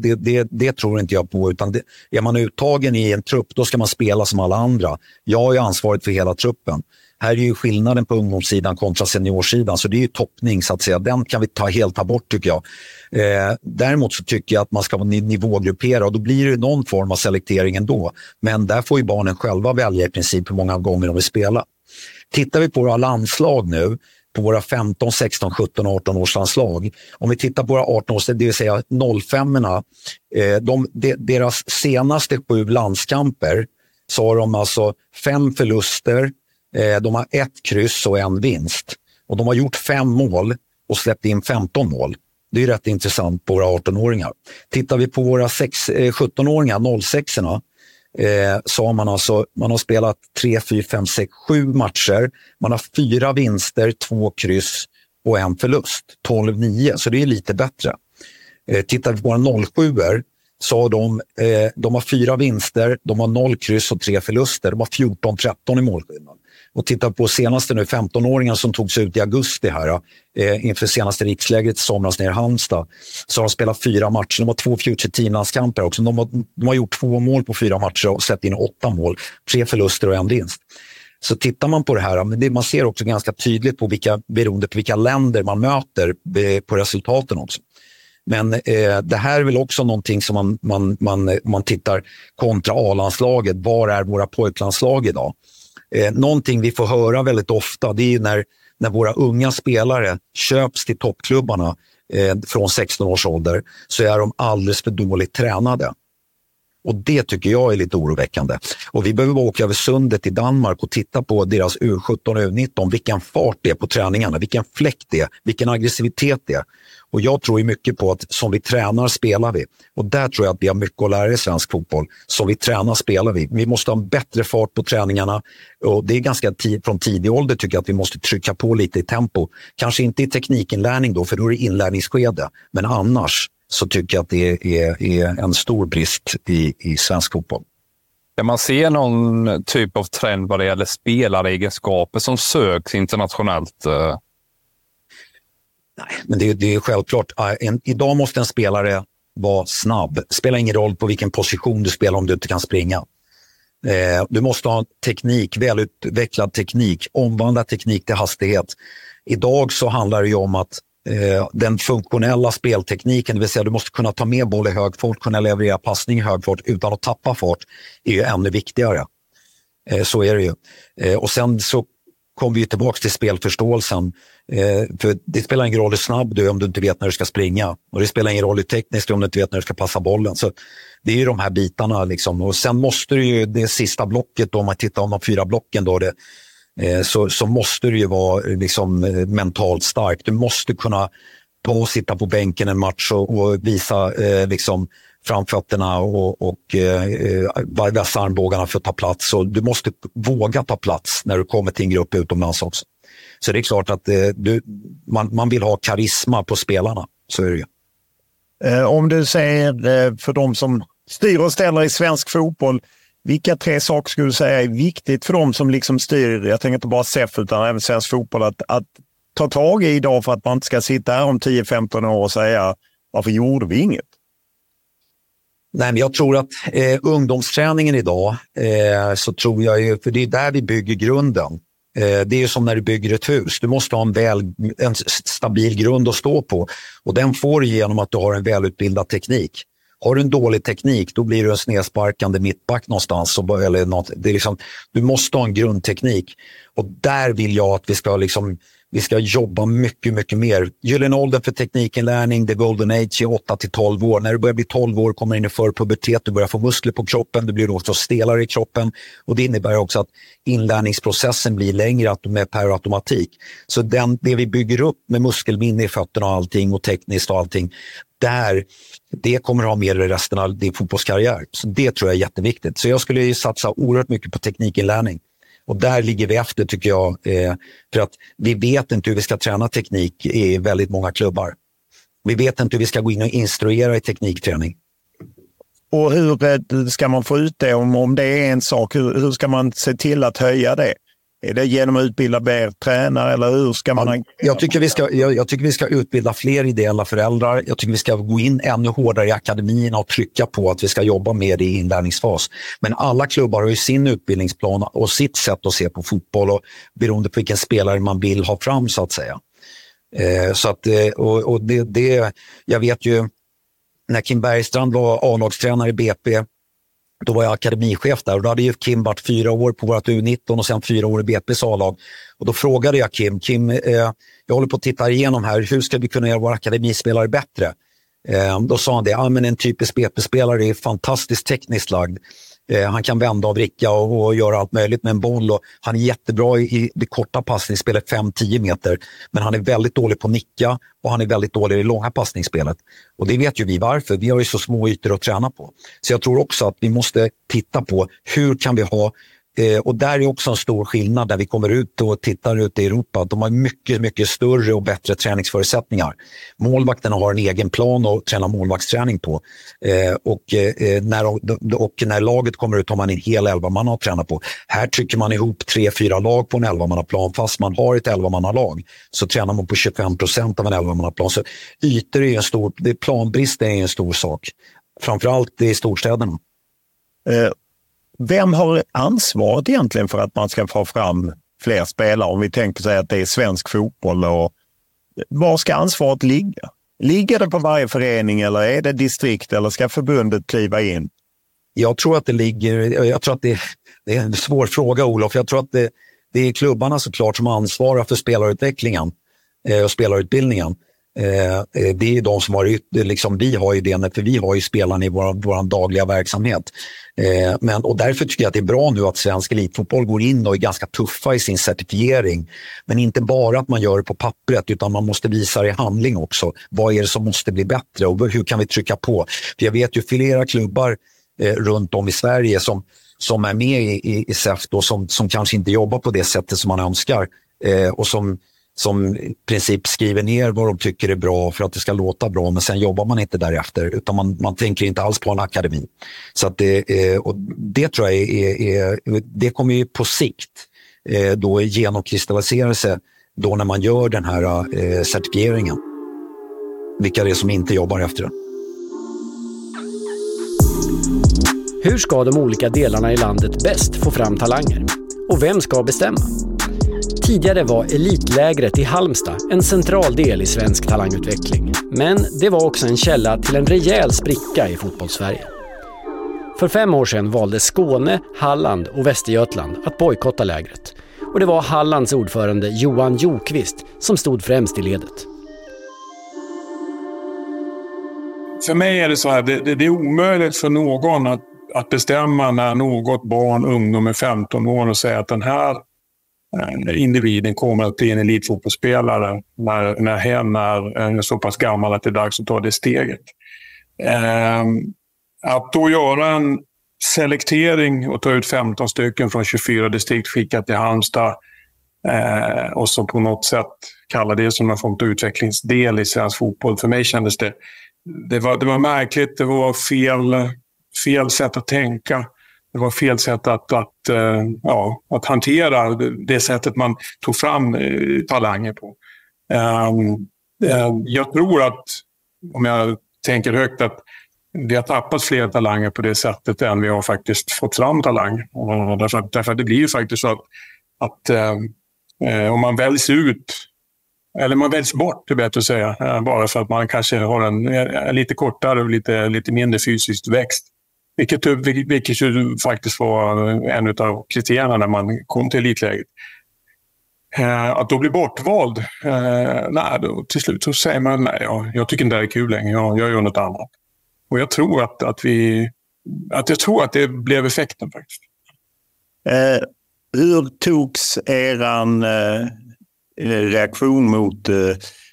det tror inte jag på. Utan det, är man uttagen i en trupp, då ska man spela som alla andra. Jag är ansvarig för hela truppen. Här är ju skillnaden på ungdomssidan kontra seniorsidan, så det är ju toppning så att säga. Den kan vi helt ta bort tycker jag. Däremot så tycker jag att man ska vara nivågruppera och då blir det någon form av selektering ändå. Men där får ju barnen själva välja i princip hur många gånger de vill spela. Tittar vi på våra landslag nu, på våra 15, 16, 17, 18 års landslag. Om vi tittar på våra 18 års, det vill säga 05-erna, deras senaste 7 landskamper så har de alltså 5 förluster, de har 1 kryss och 1 vinst. Och de har gjort 5 mål och släppt in 15 mål. Det är rätt intressant på våra 18-åringar. Tittar vi på våra 17-åringar, 06-erna, så har man har spelat 3, 4, 5, 6, 7 matcher. Man har 4 vinster, 2 kryss och 1 förlust. 12-9, så det är lite bättre. Tittar vi på våra 07-er så har de har 4 vinster, de har 0 kryss och 3 förluster. De har 14-13 i målskillnad. Och tittar på senaste nu 15-åringen som togs ut i augusti här inför senaste rikslägret i somras ner i Halmstad, så har de spelat 4 matcher. De har 2 future teamlandskamper också. De har gjort 2 mål på 4 matcher och släppt in 8 mål, 3 förluster och 1 vinst. Så tittar man på det här, men man ser också ganska tydligt på beroende på vilka länder man möter på resultaten också. Men det här är väl också någonting som man tittar kontra A-landslaget. Var är våra pojklandslag idag? Någonting vi får höra väldigt ofta, det är när våra unga spelare köps till toppklubbarna från 16 års ålder, så är de alldeles för dåligt tränade. Och det tycker jag är lite oroväckande. Och vi behöver åka över sundet i Danmark och titta på deras U17 och U19, vilken fart det är på träningarna, vilken fläkt det är, vilken aggressivitet det är. Och jag tror ju mycket på att som vi tränar spelar vi. Och där tror jag att vi har mycket att lära i svensk fotboll. Som vi tränar spelar vi. Vi måste ha en bättre fart på träningarna. Och det är ganska från tidig ålder tycker jag att vi måste trycka på lite i tempo. Kanske inte i teknikinlärning då, för då är det inlärningsskede. Men annars så tycker jag att det är en stor brist i svensk fotboll. Kan man se någon typ av trend vad det gäller spelaregenskaper som söks internationellt? Nej, men det är självklart. Idag måste en spelare vara snabb. Spelar ingen roll på vilken position du spelar om du inte kan springa. Du måste ha teknik, välutvecklad teknik, omvandla teknik till hastighet. Idag så handlar det ju om att den funktionella speltekniken, det vill säga du måste kunna ta med boll i hög fart, kunna leverera passning i hög fart utan att tappa fart, är ju ännu viktigare. Så är det ju. Och sen så kommer vi tillbaka till spelförståelsen. För det spelar ingen roll hur snabb du är om du inte vet när du ska springa. Och det spelar ingen roll hur tekniskt du är om du inte vet när du ska passa bollen. Så det är ju de här bitarna liksom. Och sen måste du ju, det sista blocket då, om man tittar om de 4 blocken då, så måste du ju vara liksom mentalt stark. Du måste kunna sitta på bänken en match och visa liksom framfötterna och vässa armbågarna för att ta plats. Och du måste våga ta plats när du kommer till en grupp utomlands också. Så det är klart att man vill ha karisma på spelarna. Så är det ju. Om du säger för de som styr och ställer i svensk fotboll, vilka 3 saker skulle du säga är viktigt för de som liksom styr, jag tänker inte bara SEF utan även svensk fotboll, att ta tag i idag för att man inte ska sitta här om 10-15 år och säga varför gjorde vi inget? Nej, men jag tror att ungdomsträningen idag så tror jag ju, för det är där vi bygger grunden. Det är ju som när du bygger ett hus. Du måste ha en stabil grund att stå på och den får du genom att du har en välutbildad teknik. Har du en dålig teknik, då blir du en snedsparkande mittback någonstans. Eller något. Det är liksom, du måste ha en grundteknik. Och där vill jag att vi ska, liksom, vi ska jobba mycket, mycket mer. Gyllene åldern för teknikinlärning, the golden age, är 8-12 år. När du börjar bli 12 år, kommer in i förpubertet, du börjar få muskler på kroppen, du blir också stelare i kroppen. Och det innebär också att inlärningsprocessen blir längre, att de är per automatik. Så det vi bygger upp med muskelminne i fötterna och allting, och tekniskt och allting, där det kommer att ha med resten av din fotbollskarriär. Så det tror jag är jätteviktigt. Så jag skulle ju satsa oerhört mycket på teknikinlärning. Och där ligger vi efter, tycker jag. För att vi vet inte hur vi ska träna teknik i väldigt många klubbar. Vi vet inte hur vi ska gå in och instruera i teknikträning. Och hur ska man få ut det, om det är en sak? Hur ska man se till att höja det? Är det genom att utbilda mer tränare, eller hur ska man? Jag tycker vi ska utbilda fler ideella föräldrar. Jag tycker vi ska gå in ännu hårdare i akademin och trycka på att vi ska jobba med det i inlärningsfas. Men alla klubbar har ju sin utbildningsplan och sitt sätt att se på fotboll, och beroende på vilken spelare man vill ha fram, så att säga. Så att, och det, jag vet ju, när Kim Bergstrand var A-lagstränare i BP, då var jag akademichef där, och då hade ju Kim varit 4 år på vårt U19 och sen 4 år i BPs A-lag. Och då frågade jag Kim, jag håller på att titta igenom här, hur ska vi kunna göra våra akademispelare bättre? Då sa han det, men en typisk BP-spelare är fantastiskt tekniskt lagd. Han kan vända och vricka och göra allt möjligt med en boll. Och han är jättebra i det korta passningsspelet, 5-10 meter. Men han är väldigt dålig på nicka, och han är väldigt dålig i långa passningsspelet. Och det vet ju vi varför. Vi har ju så små ytor att träna på. Så jag tror också att vi måste titta på hur kan vi ha... och där är också en stor skillnad där vi kommer ut och tittar ut i Europa. De har mycket, mycket större och bättre träningsförutsättningar. Målvakterna har en egen plan att träna målvaktsträning på. När laget kommer ut har man en hel 11-man att träna på. Här trycker man ihop 3-4 lag på en 11-mannaplan. Fast man har ett 11-mannalag så tränar man på 25% av en 11-mannaplan. Så ytor är en stor... Planbrist är en stor sak. Framförallt i storstäderna. Vem har ansvaret egentligen för att man ska få fram fler spelare, om vi tänker sig att det är svensk fotboll? Och var ska ansvaret ligga? Ligger det på varje förening, eller är det distrikt, eller ska förbundet kliva in? Jag tror att det är en svår fråga, Olof. Jag tror att det är klubbarna såklart som ansvarar för spelarutvecklingen och spelarutbildningen. Det är de som har, liksom, vi har ju det, för vi har ju spelarna i vår dagliga verksamhet. Och därför tycker jag att det är bra nu att svensk elitfotboll går in och är ganska tuffa i sin certifiering. Men inte bara att man gör det på pappret, utan man måste visa det i handling också. Vad är det som måste bli bättre, och hur kan vi trycka på? För jag vet ju flera klubbar runt om i Sverige som är med i SEF och som kanske inte jobbar på det sättet som man önskar, och som i princip skriver ner vad de tycker är bra för att det ska låta bra, men sen jobbar man inte därefter, utan man tänker inte alls på en akademi. Så att det tror jag det kommer ju på sikt då genomkristallisera sig då, när man gör den här certifieringen, vilka det är som inte jobbar efter det. Hur ska de olika delarna i landet bäst få fram talanger? Och vem ska bestämma? Tidigare var elitlägret i Halmstad en central del i svensk talangutveckling. Men det var också en källa till en rejäl spricka i fotbollssverige. För 5 år sedan valde Skåne, Halland och Västergötland att bojkotta lägret. Och det var Hallands ordförande Johan Jokvist som stod främst i ledet. För mig är det så här, det är omöjligt för någon att bestämma när något barn, ungdom är 15 år och säga att den här individen kommer att bli en elitfotbollsspelare när hen är så pass gammal att det är dags att ta det steget. Att då göra en selektering och ta ut 15 stycken från 24 distrikt, skicka till Halmstad och så på något sätt kalla det som en form av utvecklingsdel i svensk fotboll. För mig kändes det... Det var märkligt, det var fel sätt att tänka. Det var fel sätt att hantera det sättet man tog fram talanger på. Jag tror att, om jag tänker högt, att vi har tappat fler talanger på det sättet än vi har faktiskt fått fram talanger. Därför att det blir ju faktiskt så att om man väljs ut Eller man väljs bort, det är bättre att säga. Bara för att man kanske har en lite kortare och lite mindre fysiskt växt. Vilket ju faktiskt var en av kriterierna när man kom till elitläget. Att då bli bortvald, då till slut så säger man nej, jag tycker inte det är kul längre, jag gör något annat. Och jag tror att det blev effekten faktiskt. Hur togs eran reaktion mot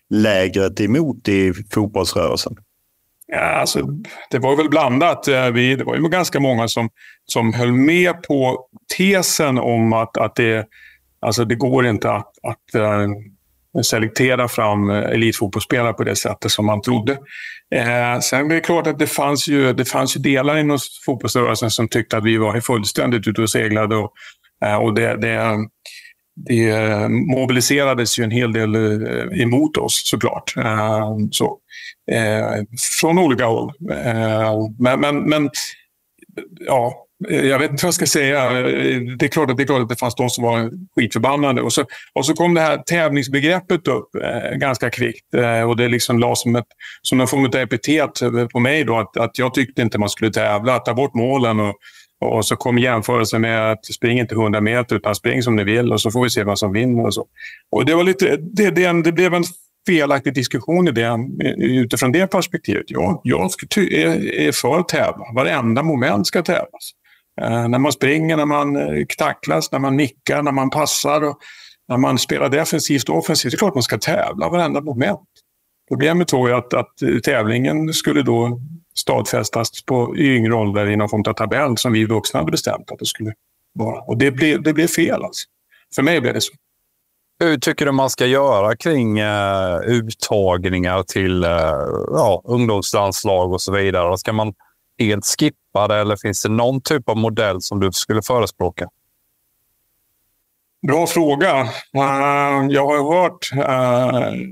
lägret emot i fotbollsrörelsen? Ja, alltså, det var väl blandat. Det var ju ganska många som höll med på tesen om att det, alltså, det går inte att selektera fram elitfotbollsspelare på det sättet som man trodde. Sen är det klart att det fanns ju delar inom fotbollsrörelsen som tyckte att vi var fullständigt ute och seglade och det mobiliserades ju en hel del emot oss såklart. Från olika håll. Men jag vet inte vad jag ska säga. Det är klart att det fanns de som var skitförbannade. Och så kom det här tävlingsbegreppet upp ganska kvickt. Och det liksom la som en form av epitet på mig då. Att jag tyckte inte man skulle tävla, ta bort målen och så kom jämförelsen med att spring inte 100 meter utan spring som ni vill och så får vi se vad som vinner och så. Och det var lite det blev en felaktig diskussion i det, utifrån det perspektivet. Jag är för att tävla. Varenda moment ska tävlas. När man springer, när man tacklas, när man nickar, när man passar och när man spelar defensivt och offensivt, det är klart man ska tävla varenda moment. Problemet var ju att tävlingen skulle då stadfästas på yngre ålder i någon form av tabell som vi vuxna hade bestämt att det skulle vara. Och det blev fel alltså. För mig blev det så. Hur tycker du man ska göra kring uttagningar till ungdomslandslag och så vidare? Ska man helt skippa det eller finns det någon typ av modell som du skulle förespråka? Bra fråga. Jag har hört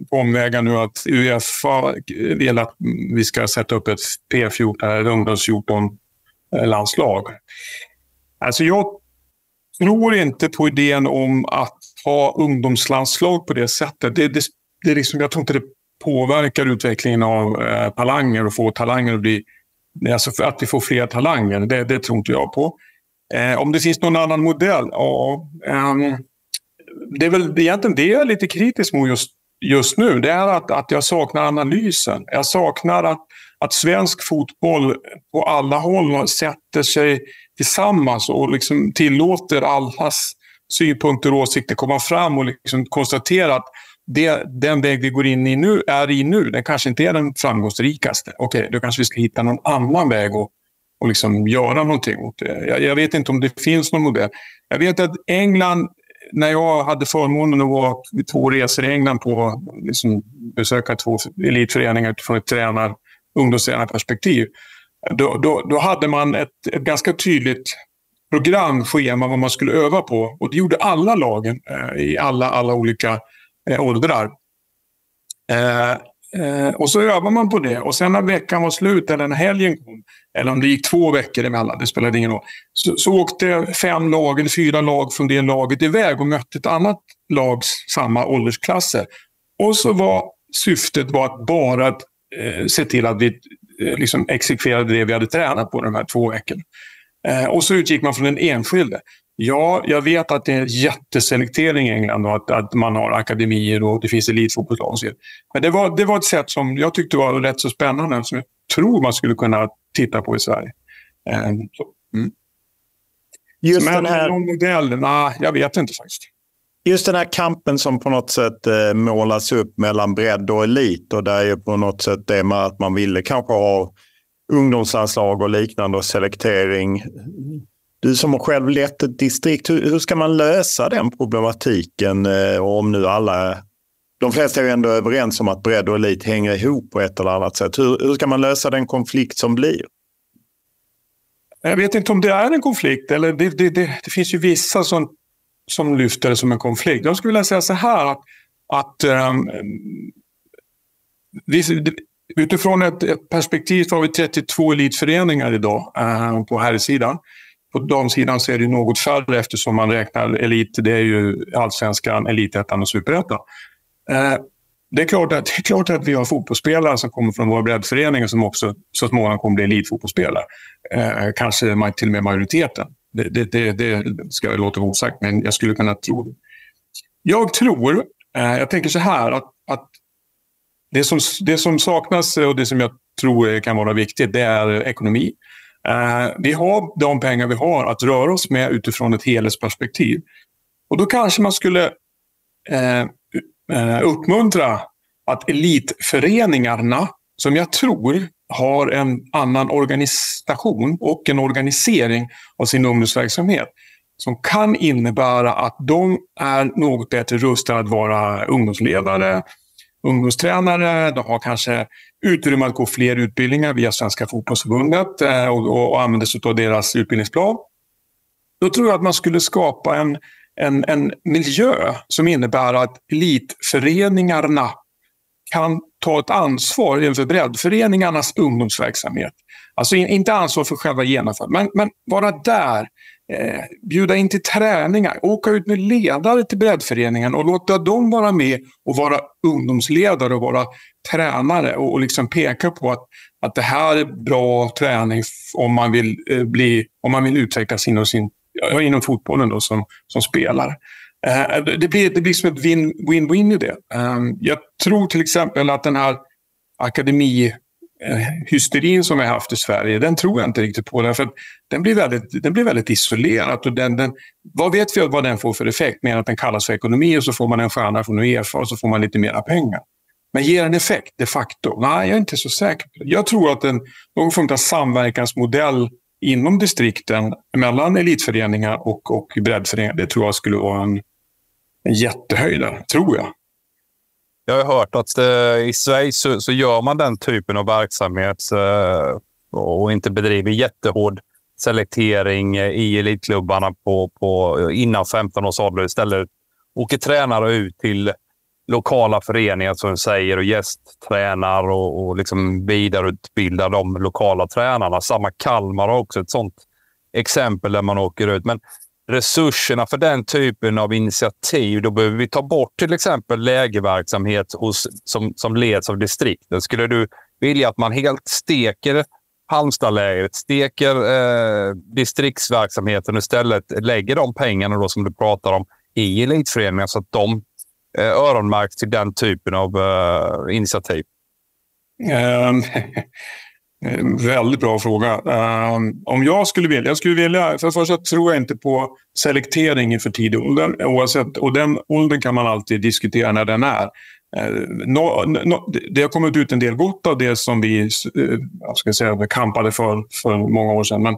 på omvägar nu att Uefa vill att vi ska sätta upp ett P14 eller ungdoms-14-landslag. Alltså jag tror inte på idén om att ha ungdomslandslag på det sättet. Det är liksom, jag tror inte det påverkar utvecklingen av talanger och få talanger att bli, alltså att vi får fler talanger. Det tror inte jag på. Om det finns någon annan modell, det är väl egentligen det jag är lite kritisk mot just nu. Det är att jag saknar analysen. Jag saknar att svensk fotboll på alla håll sätter sig tillsammans och liksom tillåter allas synpunkter och åsikter komma fram och liksom konstatera att den väg vi går in i nu den kanske inte är den framgångsrikaste. Okej, då kanske vi ska hitta någon annan väg och liksom göra någonting åt det. Jag vet inte om det finns någon modell. Jag vet att England, när jag hade förmånen att vara två resor i England på liksom besöka två elitföreningar utifrån ett ungdomstränarperspektiv, då hade man ett ganska tydligt programschema vad man skulle öva på. Och det gjorde alla lagen i alla olika åldrar. Och så övar man på det. Och sen när veckan var slut eller när helgen kom, eller om det gick 2 veckor emellan, det spelade ingen roll. Så åkte 5 lag eller 4 lag från det laget iväg och mötte ett annat lags samma åldersklasser. Och så var syftet att bara se till att vi liksom exekverade det vi hade tränat på de här 2 veckorna. Och så utgick man från den enskilde. Ja, jag vet att det är jätteselektering i England och att man har akademier och det finns elitfotbollslag. Men det var ett sätt som jag tyckte var rätt så spännande som jag tror man skulle kunna titta på i Sverige. Just men den här modellen, jag vet inte faktiskt. Just den här kampen som på något sätt målas upp mellan bredd och elit och där är på något sätt det med att man ville kanske ha ungdomslandslag och liknande och selektering. Du som har själv lett ett distrikt, hur ska man lösa den problematiken? Om nu de flesta är ju ändå överens om att bredd och elit hänger ihop på ett eller annat sätt. Hur ska man lösa den konflikt som blir? Jag vet inte om det är en konflikt. Eller det finns ju vissa som lyfter det som en konflikt. Jag skulle vilja säga så här utifrån ett perspektiv så har vi 32 elitföreningar idag på herrsidan. På damsidan så är det något färre eftersom man räknar elit, det är ju allsvenskan, elitettan och superettan. Det är klart att vi har fotbollsspelare som kommer från våra breddföreningar som också så småningom kommer bli elitfotbollsspelare. Kanske till och med majoriteten. Det ska jag låta osagt, men jag skulle kunna tro det. Jag tänker så här att det som saknas och det som jag tror kan vara viktigt, det är ekonomi. Vi har de pengar vi har att röra oss med utifrån ett helhetsperspektiv. Och då kanske man skulle uppmuntra att elitföreningarna, som jag tror har en annan organisation och en organisering av sin ungdomsverksamhet, som kan innebära att de är något bättre rustade att vara ungdomsledare, ungdomstränare. De har kanske utrymme att gå fler utbildningar via Svenska fotbollsförbundet och använder sig av deras utbildningsplan. Då tror jag att man skulle skapa en miljö som innebär att elitföreningarna kan ta ett ansvar inför breddföreningarnas ungdomsverksamhet. Alltså inte ansvar för själva genomförandet, men vara där, bjuda in till träningar, åka ut med ledare till breddföreningen och låta dem vara med och vara ungdomsledare och vara tränare och liksom peka på att det här är bra träning om man vill utveckla inom fotbollen då som spelar. Det blir som ett win-win i det. Jag tror till exempel att den här akademihysterin som vi har haft i Sverige, den tror jag inte riktigt på. Därför att den blir väldigt isolerad. Och vad vet vi vad den får för effekt? Mer att den kallas för ekonomi och så får man en stjärna från UEFA och så får man lite mera pengar. Men ger den effekt de facto? Nej, jag är inte så säker. Jag tror att någon form av samverkansmodell inom distrikten, mellan elitföreningar och breddföreningar, det tror jag skulle vara en jättehöjdare, tror jag. Jag har hört att i Sverige så gör man den typen av verksamhet och inte bedriver jättehård selektering i elitklubbarna på innan 15 års ålder. Istället åker tränare ut till lokala föreningar som säger och gästtränar och liksom vidareutbildar de lokala tränarna. Samma Kalmar har också ett sånt exempel där man åker ut. Men resurserna för den typen av initiativ, då behöver vi ta bort till exempel lägerverksamhet som leds av distrikten. Skulle du vilja att man helt steker Halmstadlägret, steker distriktsverksamheten och istället lägger de pengarna då som du pratar om i elitföreningar så att de öronmärkt till den typen av initiativ? Väldigt bra fråga. Om jag skulle vilja, för först tror jag inte på selektering inför tidig ålder, oavsett, och den åldern kan man alltid diskutera när den är. Det har kommit ut en del gott av det som vi kampade för många år sedan. Men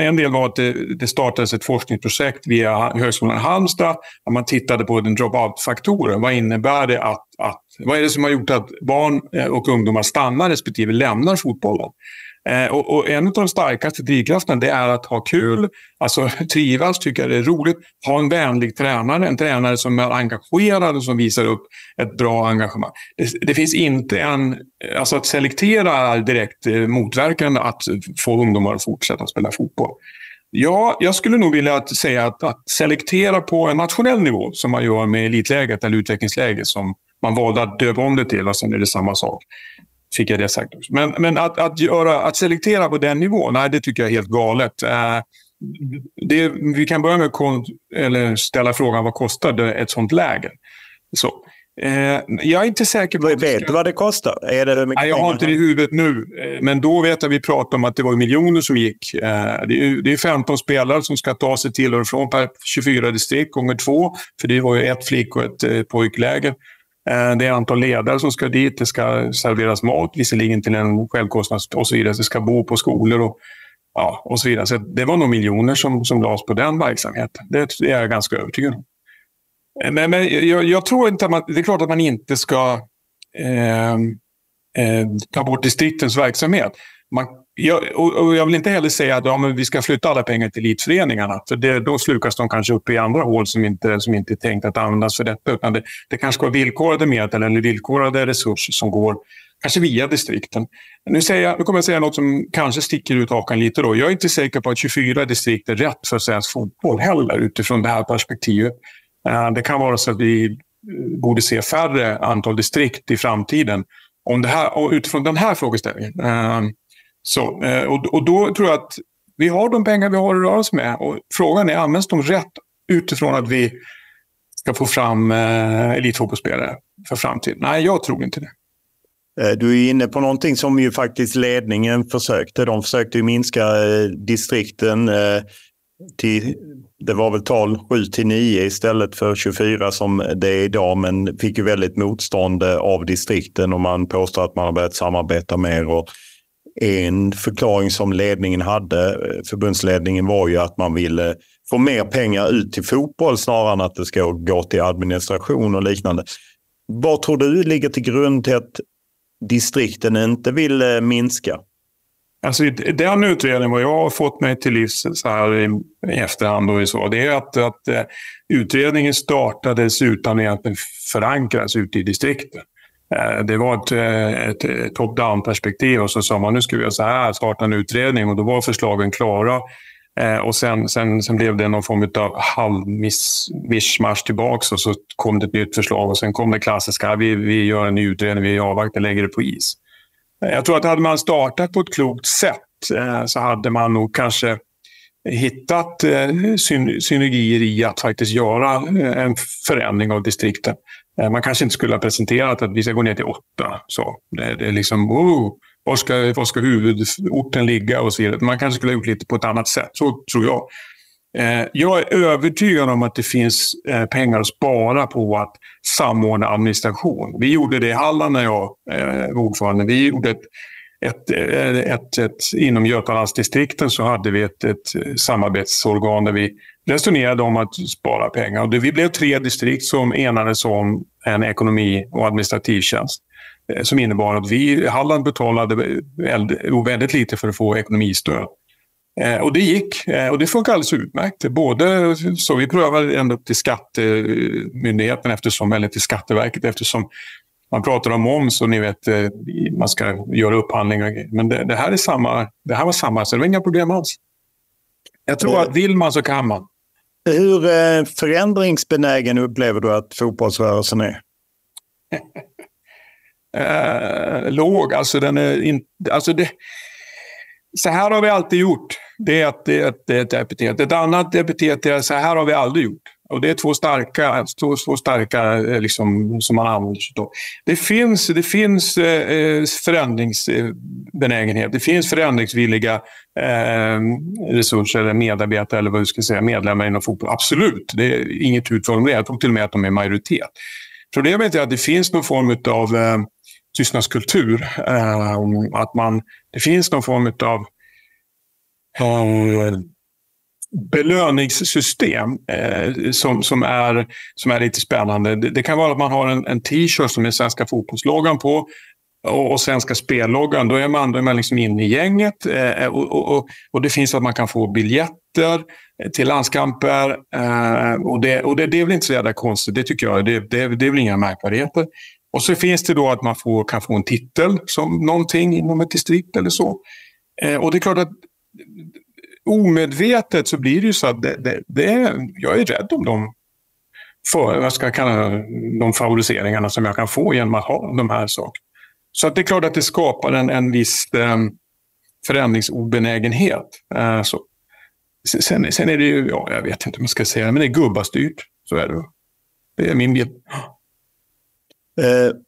en del var att det startades ett forskningsprojekt via Högskolan Halmstad där man tittade på den dropout-faktoren. Vad innebär det vad är det som har gjort att barn och ungdomar stannar respektive lämnar fotbollen? Och en av de starkaste drivkrafterna, det är att ha kul, alltså trivas, tycka det är roligt, ha en vänlig tränare, en tränare som är engagerad och som visar upp ett bra engagemang. Det finns inte alltså att selektera direkt motverkande att få ungdomar att fortsätta spela fotboll. Ja, jag skulle nog vilja säga att selektera på en nationell nivå som man gör med elitläget eller utvecklingsläget som man valde att döpa om det till, och sen är det samma sak. Fick jag det sagt också. Men att selektera på den nivån, nej, det tycker jag är helt galet. Vi kan börja med att ställa frågan, vad kostade ett sånt läger? Så, jag är inte säker på... Vet du vad det kostar? Är det mycket? Nej, jag har inte det i huvudet nu. Men då vet jag att vi pratade om att det var miljoner som gick. Det är 15 spelare som ska ta sig till och från per 24 distrikt gånger 2. För det var ju ett flick- och ett pojkläger. Det är antal ledare som ska dit, det ska serveras mat, visserligen till en självkostnad och så vidare, det ska bo på skolor och så vidare. Så det var nog miljoner som lades på den verksamheten. Det är jag ganska övertygad om. Men jag tror inte att det är klart att man inte ska ta bort distriktens verksamhet. Jag vill inte heller säga att men vi ska flytta alla pengar till elitföreningarna. För då slukas de kanske upp i andra hål som inte är tänkt att användas för detta. Utan det kanske ska vara villkorade medel eller villkorade resurser som går kanske via distrikten. Nu kommer jag säga något som kanske sticker ut hakan lite då. Jag är inte säker på att 24 distrikt är rätt för svensk fotboll heller utifrån det här perspektivet. Det kan vara så att vi borde se färre antal distrikt i framtiden. Om det här, och utifrån den här frågeställningen. Och då tror jag att vi har de pengar vi har att röra oss med. Och frågan är, används de rätt utifrån att vi ska få fram elitfotbollsspelare för framtiden? Nej, jag tror inte det. Du är inne på någonting som ju faktiskt ledningen försökte. De försökte ju minska distrikten till, det var väl tal 7-9 istället för 24 som det är idag, men fick ju väldigt motstånd av distrikten och man påstår att man har börjat samarbeta mer. Och en förklaring som ledningen hade, förbundsledningen, var ju att man ville få mer pengar ut till fotboll snarare än att det ska gå till administration och liknande. Vad tror du ligger till grund till att distrikten inte vill minska? Alltså, den utredningen vad jag har fått mig till livs så här i efterhand och så, det är att utredningen startades utan att den förankras ute i distrikten. Det var ett top-down-perspektiv och så sa man nu ska vi göra så här, starta en utredning, och då var förslagen klara. Och sen blev det någon form av halvmissmarsch tillbaka och så kom det ett nytt förslag och sen kom det klassiska, vi gör en ny utredning, vi avvaktar, lägger det på is. Jag tror att hade man startat på ett klokt sätt så hade man nog kanske hittat synergier i att faktiskt göra en förändring av distrikten. Man kanske inte skulle ha presenterat att vi ska gå ner till 8. Så det är liksom, var ska huvudorten ligga och så vidare. Man kanske skulle ha gjort lite på ett annat sätt, så tror jag. Jag är övertygad om att det finns pengar att spara på att samordna administration. Vi gjorde det i Halland när jag var ordförande. Vi gjorde ett inom Götalandsdistrikten så hade vi ett samarbetsorgan där vi resonerade om att spara pengar. Och vi blev 3 distrikt som enades om en ekonomi- och administrativtjänst som innebar att Halland betalade väldigt lite för att få ekonomistöd. Och det gick, och det funkar alldeles utmärkt. Både så vi prövade ända upp till skattemyndigheten eller till Skatteverket, eftersom man pratar om moms och ni vet man ska göra upphandlingar. Men det här var samma, så det var inga problem alls. Jag tror att vill man så kan man. Hur förändringsbenägen upplever du att fotbollsrörelsen är? Låg, alltså den är inte... Alltså det... Så här har vi alltid gjort. Det är ett epitet. Ett annat epitet är så här har vi aldrig gjort. Och det är två starka liksom, som man använder sig av. Det finns förändringsbenägenhet. Det finns förändringsvilliga resurser eller medarbetare eller vad vi ska säga, medlemmar inom fotboll. Absolut, det är inget uttal om det. Jag tror till och med att de är majoritet. Problemet är att det finns någon form av... tystnadskultur, att det finns någon form av belöningssystem som är lite spännande. Det kan vara att man har en t-shirt som är svenska fotbollsloggan på och svenska spelloggan. Då är man liksom inne i gänget och det finns att man kan få biljetter till landskamper och det är väl inte så jävla konstigt, det tycker jag. Det är väl inga märkvärdigheter. Och så finns det då att man kan få en titel som någonting inom ett distrikt eller så. Och det är klart att omedvetet så blir det ju så att jag är rädd om de favoriseringarna som jag kan få genom att ha de här sakerna. Så att det är klart att det skapar en viss förändringsobenägenhet. Så. Sen är det ju, jag vet inte hur man ska säga det, men det är gubbastyrt. Så är det. Det är min bild.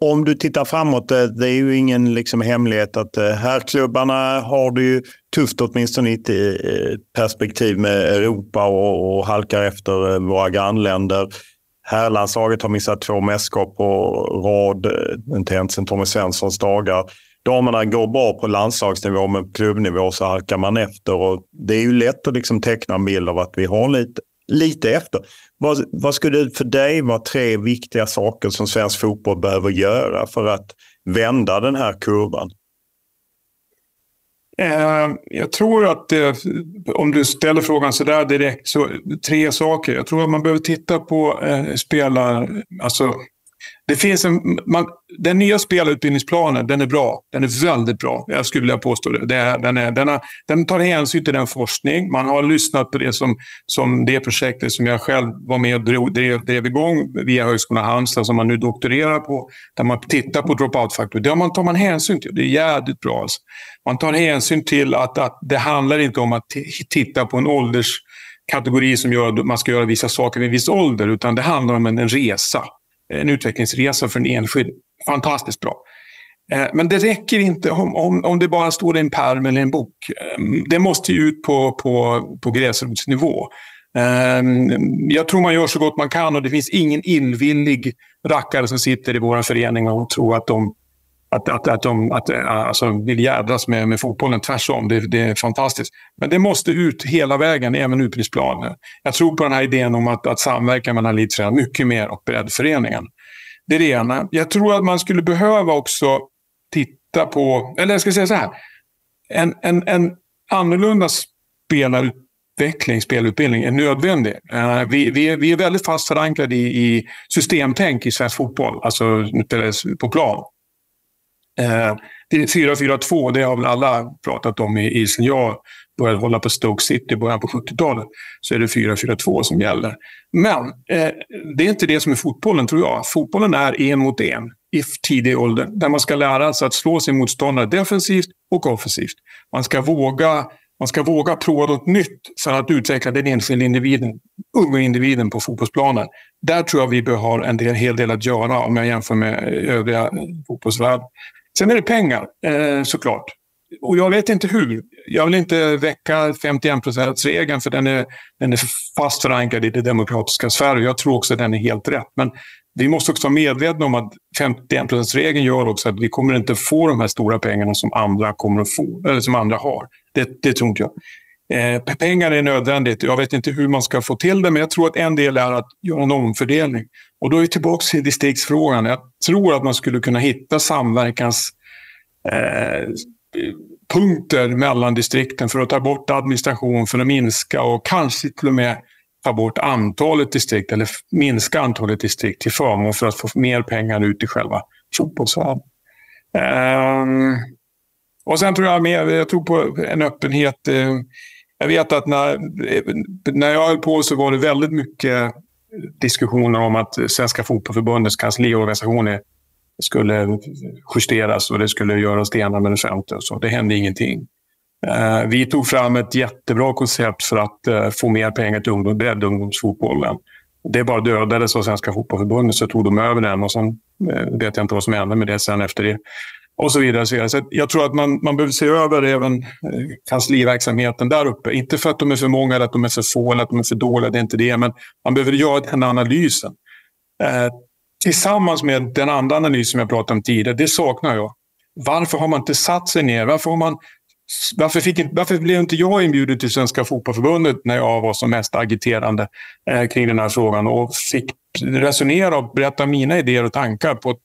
Om du tittar framåt, det är ju ingen liksom hemlighet att herrklubbarna har det ju tufft, åtminstone inte i perspektiv med Europa och halkar efter våra grannländer. Herrlandslaget har missat 2 mästerskap på rad, inte ens sedan Tommy Svenssons dagar. Damerna går bra på landslagsnivå, men på klubbnivå så halkar man efter, och det är ju lätt att liksom teckna en bild av att vi har lite efter. Vad skulle för dig vara 3 viktiga saker som svensk fotboll behöver göra för att vända den här kurvan? Jag tror att om du ställer frågan så där direkt, så 3 saker. Jag tror att man behöver titta på Det finns den nya spelutbildningsplanen, den är bra. Den är väldigt bra, jag skulle vilja påstå det. Den tar hänsyn till den forskning. Man har lyssnat på det som det projektet som jag själv var med och drev igång via Högskolan Halmstad som man nu doktorerar på. Där man tittar på dropout-faktor. Det tar man hänsyn till. Det är jävligt bra. Alltså. Man tar hänsyn till att det handlar inte om att titta på en ålderskategori som gör att man ska göra vissa saker vid en viss ålder. Utan det handlar om en resa. En utvecklingsresa för en enskild. Fantastiskt bra. Men det räcker inte om det bara står i en pärm eller en bok. Det måste ju ut på gräsrotsnivå. Jag tror man gör så gott man kan och det finns ingen illvillig rackare som sitter i våra föreningar och tror att de vill jädras med fotbollen. Tvärsom, det är fantastiskt. Men det måste ut hela vägen, även utbildningsplaner. Jag tror på den här idén om att samverka mellan elitföreningar mycket mer och breddföreningen. Det är det ena. Jag tror att man skulle behöva också titta på, eller jag ska säga så här, en annorlunda spelutbildning är nödvändig. Vi är väldigt fast förankrade i systemtänk i svensk fotboll, alltså på plan. Det är 4-4-2, det har väl alla pratat om i sen jag började hålla på Stoke City i början på 70-talet, så är det 4-4-2 som gäller. Men det är inte det som är fotbollen, tror jag. Fotbollen är en mot en i tidig ålder, där man ska lära sig att slå sin motståndare defensivt och offensivt. Man ska våga prova något nytt för att utveckla den enskilda unga individen på fotbollsplanen. Där tror jag vi bör ha en hel del att göra om jag jämför med övriga fotbollsvärlden. Sen är det pengar, såklart. Och jag vet inte hur. Jag vill inte väcka 51%-regeln för den är fast förankrad i det demokratiska Sverige. Jag tror också att den är helt rätt. Men vi måste också vara medvetna om att 51%-regeln gör också att vi kommer inte få de här stora pengarna som andra kommer att få, eller som andra har. Det tror inte jag. Pengar är nödvändigt. Jag vet inte hur man ska få till det, men jag tror att en del är att göra en omfördelning. Och då är vi tillbaka till distriktsfrågan. Jag tror att man skulle kunna hitta samverkanspunkter mellan distrikten för att ta bort administration, för att minska och kanske till och med ta bort antalet distrikt eller minska antalet distrikt till förmån för att få mer pengar ut i själva fotbollsvärlden. Och sen tror jag tror på en öppenhet. Jag vet att när jag höll på så var det väldigt mycket diskussioner om att Svenska fotbollförbundets kansliorganisationer skulle justeras och det skulle göras det ena med det femte. Så det hände ingenting. Vi tog fram ett jättebra koncept för att få mer pengar till ungdomsfotbollen. Det bara dödades av Svenska fotbollförbundet, så tog de över den och sen vet jag inte vad som hände med det sen efter det. Och så vidare. Så jag tror att man behöver se över även kansliverksamheten där uppe. Inte för att de är för många, eller att de är för få, eller att de är för dåliga. Det är inte det. Men man behöver göra den analysen. Tillsammans med den andra analysen som jag pratade om tidigare. Det saknar jag. Varför har man inte satt sig ner? Varför blev inte jag inbjuden till Svenska fotbollförbundet när jag var som mest agiterande kring den här frågan? Och fick resonera och berätta mina idéer och tankar på ett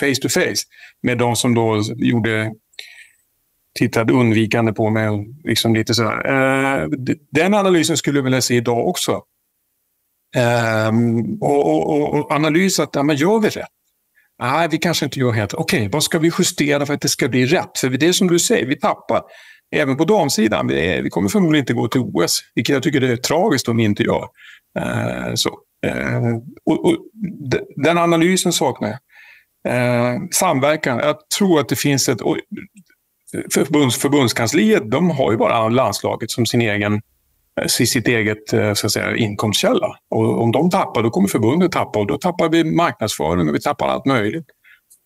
face to face med de som då tittade undvikande på mig och liksom lite så här. Den analysen skulle jag vilja se idag också. Och analys att, ja, men gör vi rätt? Nej, vi kanske inte gör helt. Okej, vad ska vi justera för att det ska bli rätt? För det är som du säger, vi tappar. Även på damsidan, vi kommer förmodligen inte gå till OS. Vilket jag tycker det är tragiskt om vi inte gör. Den analysen saknar jag. Samverkan. Jag tror att det finns ett... Förbundskansliet, de har ju bara landslaget som sitt eget så att säga, inkomstkälla. Och om de tappar, då kommer förbundet tappa. Och då tappar vi marknadsföring och vi tappar allt möjligt.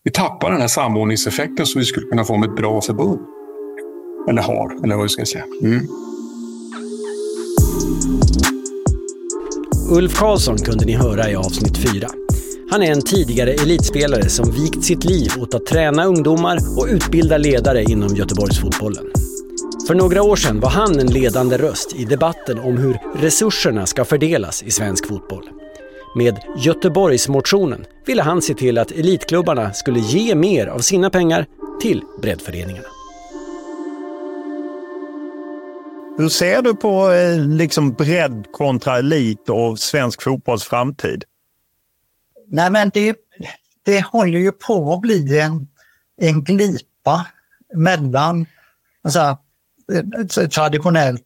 Vi tappar den här samordningseffekten som vi skulle kunna få med ett bra förbund. Eller har, eller vad jag ska säga. Mm. Ulf Carlsson kunde ni höra i avsnitt 4. Han är en tidigare elitspelare som vikt sitt liv åt att träna ungdomar och utbilda ledare inom Göteborgsfotbollen. För några år sedan var han en ledande röst i debatten om hur resurserna ska fördelas i svensk fotboll. Med Göteborgsmotionen ville han se till att elitklubbarna skulle ge mer av sina pengar till breddföreningarna. Hur ser du på liksom bredd kontra elit och svensk fotbolls framtid? Nej, men det håller ju på att bli en glipa mellan alltså, traditionellt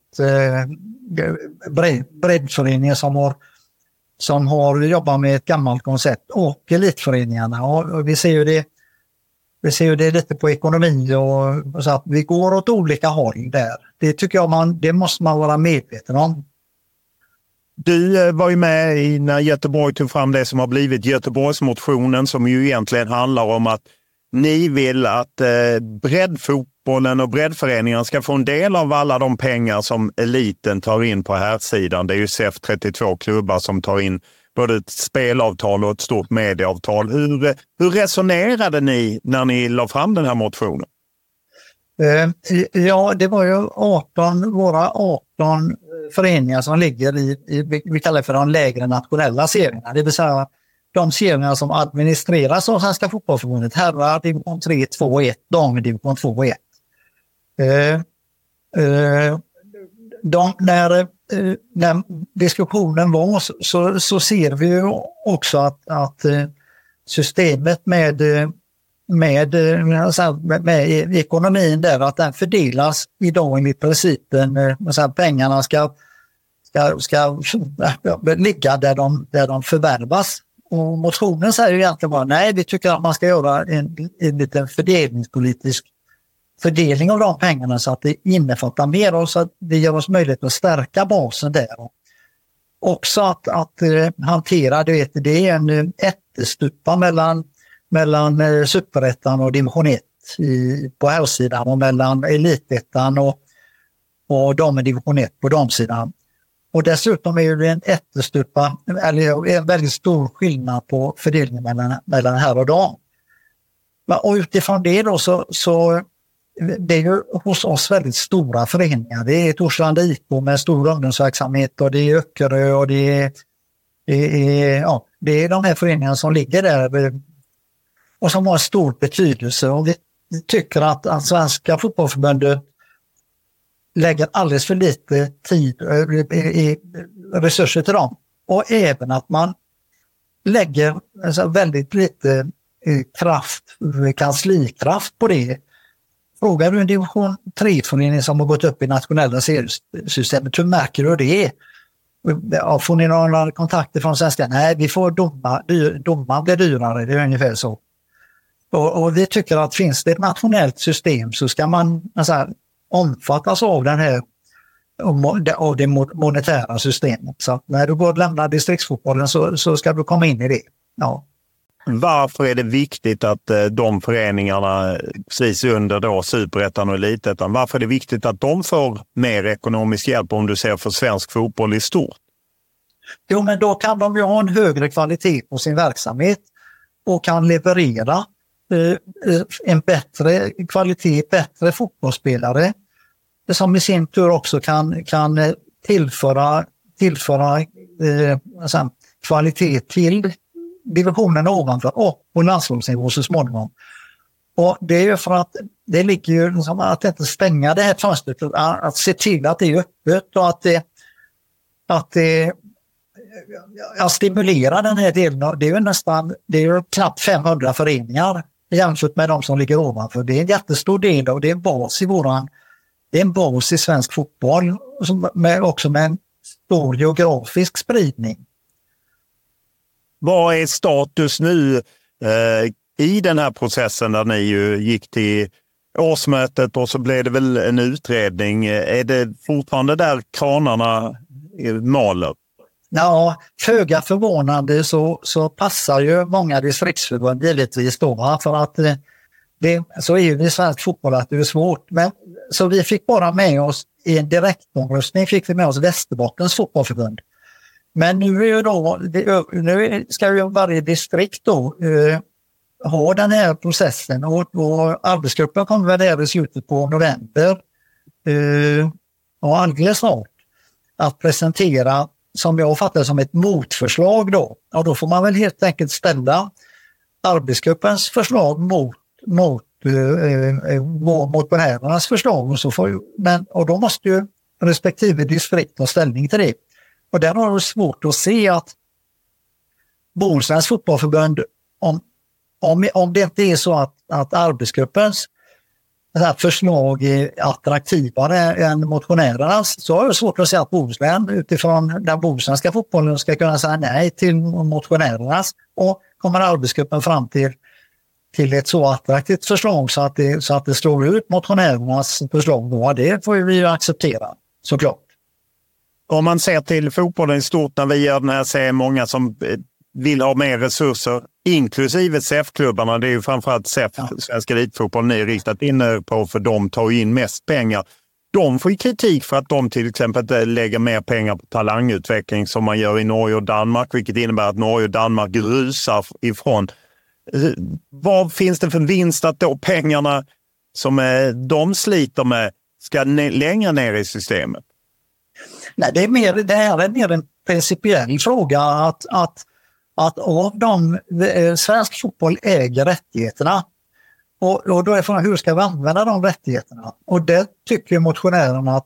breddföreningar som har jobbat med ett gammalt koncept och elitföreningarna. Och vi ser ju det lite på ekonomi och så att vi går åt olika håll där. Det tycker jag det måste man vara medveten om. Du var ju med i när Göteborg tog fram det som har blivit Göteborgsmotionen, som ju egentligen handlar om att ni vill att breddfotbollen och breddföreningarna ska få en del av alla de pengar som eliten tar in på här sidan. Det är ju SEF 32 klubbar som tar in både ett spelavtal och ett stort medieavtal. Hur resonerade ni när ni la fram den här motionen? Ja, det var ju 18 föreningar som ligger i vi kallar för de lägre nationella serierna. Det vill säga de serierna som administreras av Svenska fotbollsförbundet. Herrar, division 3, 2 och 1. Damer, division 2 och 1. När diskussionen var så ser vi ju också att systemet med ekonomin där, att den fördelas idag enligt principen att pengarna ska ligga där de förvärvas. Och motionen säger ju egentligen bara nej, vi tycker att man ska göra en liten fördelningspolitisk fördelning av de pengarna så att det innefattar mer och så att det ger oss möjlighet att stärka basen där. Också att hantera det är en ättestupa mellan Superettan och division 1 på herrsidan och mellan Elitettan och division 1 på damsidan. Och dessutom är det en väldigt stor skillnad på fördelningen mellan här och dam. Och utifrån det då så det är ju hos oss väldigt stora föreningar. Det är Torslanda IK med stor ungdomsverksamhet och det är Öckerö och det är de här föreningarna som ligger där och som har stor betydelse. Och vi tycker att Svenska fotbollsförbundet lägger alldeles för lite tid och resurser till dem. Och även att man lägger väldigt lite kanslikraft på det. Frågar du en division 3-förening som har gått upp i nationella seriesystemet, hur märker du det? Får ni några kontakter från svenska? Nej, vi får domar blir dyrare, det är ungefär så. Och vi tycker att finns det ett nationellt system så ska man omfattas av av det monetära systemet. Så att när du går och lämnar distriktsfotbollen så ska du komma in i det. Ja. Varför är det viktigt att de föreningarna precis under då Superettan och Elitettan, varför är det viktigt att de får mer ekonomisk hjälp om du ser för svensk fotboll i stort? Jo, men då kan de ju ha en högre kvalitet på sin verksamhet och kan leverera en bättre kvalitet, bättre fotbollsspelare som i sin tur också kan tillföra kvalitet till divisionen ovanför och på landslagsnivå så småningom. Och det är ju för att det ligger ju liksom att inte stänga det här fönstret, att se till att det är öppet och att det att stimulera den här delen. Det är ju knappt 500 föreningar jämfört med de som ligger ovanför. Det är en jättestor del och det är en bas i svensk fotboll också med en stor geografisk spridning. Vad är status nu i den här processen där ni ju gick till årsmötet och så blev det väl en utredning? Är det fortfarande där kranarna maler? Ja, föga förvånande så passar ju många distriktsförbund givetvis då, för att det, så är ju i svensk fotboll att det är svårt. Men, så vi fick bara med oss i en direktomröstning fick vi med oss Västerbottens fotbollsförbund. Men nu ska ju varje distrikt då ha den här processen och arbetsgruppen kommer väl där i slutet på november och alldeles snart att presentera som jag fattar som ett motförslag då. Och då får man väl helt enkelt ställa arbetsgruppens förslag mot bärarnas förslag och så och då måste ju respektive distrikt ta ställning till det. Och där har det svårt att se att Bohusläns fotbollförbund, om det inte är så att arbetsgruppens förslag är attraktivare än motionärernas, så är det svårt att säga att Bohuslän utifrån den bohuslänska fotbollen ska kunna säga nej till motionärernas. Och kommer arbetsgruppen fram till ett så attraktivt förslag så att det slår ut motionärernas förslag, då det får vi ju acceptera, såklart. Om man ser till fotbollen i stort när vi gör den här, ser många som vill ha mer resurser, inklusive SEF-klubbarna. Det är ju framförallt SEF, Svenska elitfotboll, ni riktat in på, för de tar in mest pengar. De får ju kritik för att de till exempel lägger mer pengar på talangutveckling som man gör i Norge och Danmark, vilket innebär att Norge och Danmark rusar ifrån. Vad finns det för vinst att då pengarna som de sliter med ska längre ner i systemet? Nej, det här är mer en principiell fråga att av dem svensk fotboll äger rättigheterna, och då är frågan hur ska vi använda de rättigheterna, och det tycker motionärerna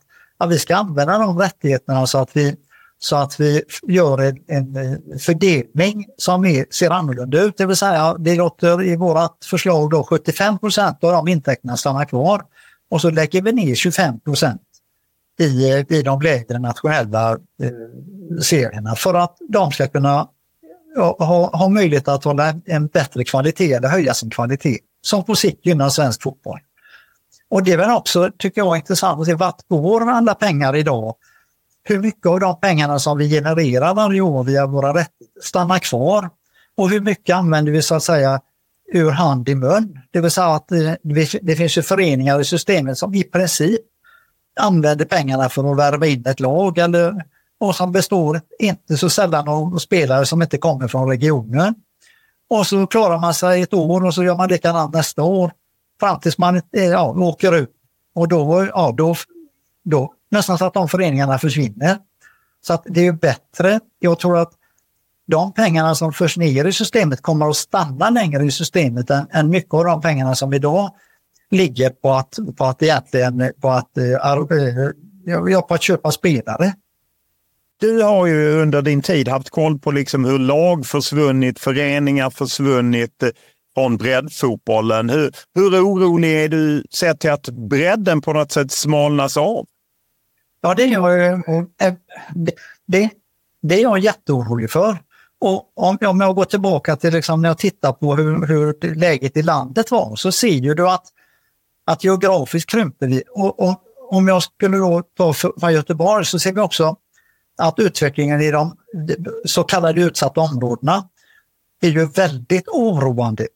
att vi ska använda de rättigheterna så att vi gör en fördelning som ser annorlunda ut, det vill säga vi låter i vårt förslag då 75% av de intäkterna stanna kvar och så lägger vi ner 25% i de lägre nationella serierna för att de ska kunna ha möjlighet att hålla en bättre kvalitet eller höja sin kvalitet som på sikt gynnar svensk fotboll. Och det är väl också, tycker jag, intressant att se vart går alla pengar idag. Hur mycket av de pengarna som vi genererar varje år via våra rättigheter stannar kvar, och hur mycket använder vi så att säga ur hand i mun. Det vill säga att det finns ju föreningar i systemet som i princip använder pengarna för att värva in ett lag och som består inte så sällan av spelare som inte kommer från regionen. Och så klarar man sig ett år och så gör man likadant nästa år fram tills man åker ut. Och då nästan så att de föreningarna försvinner. Så att det är ju bättre. Jag tror att de pengarna som förs ner i systemet kommer att stanna längre i systemet än mycket av de pengarna som idag ligger på att köpa spelare. Du har ju under din tid haft koll på liksom hur lag försvunnit, föreningar försvunnit från breddfotbollen. Hur orolig är du sett till att bredden på något sätt smalnas av? Ja, det är jag jätteorolig för. Och om jag går tillbaka till liksom när jag tittar på hur läget i landet var, så ser ju du att geografiskt krymper vi. Och om jag skulle då ta från Göteborg, så ser vi också att utvecklingen i de så kallade utsatta områdena är ju väldigt oroande.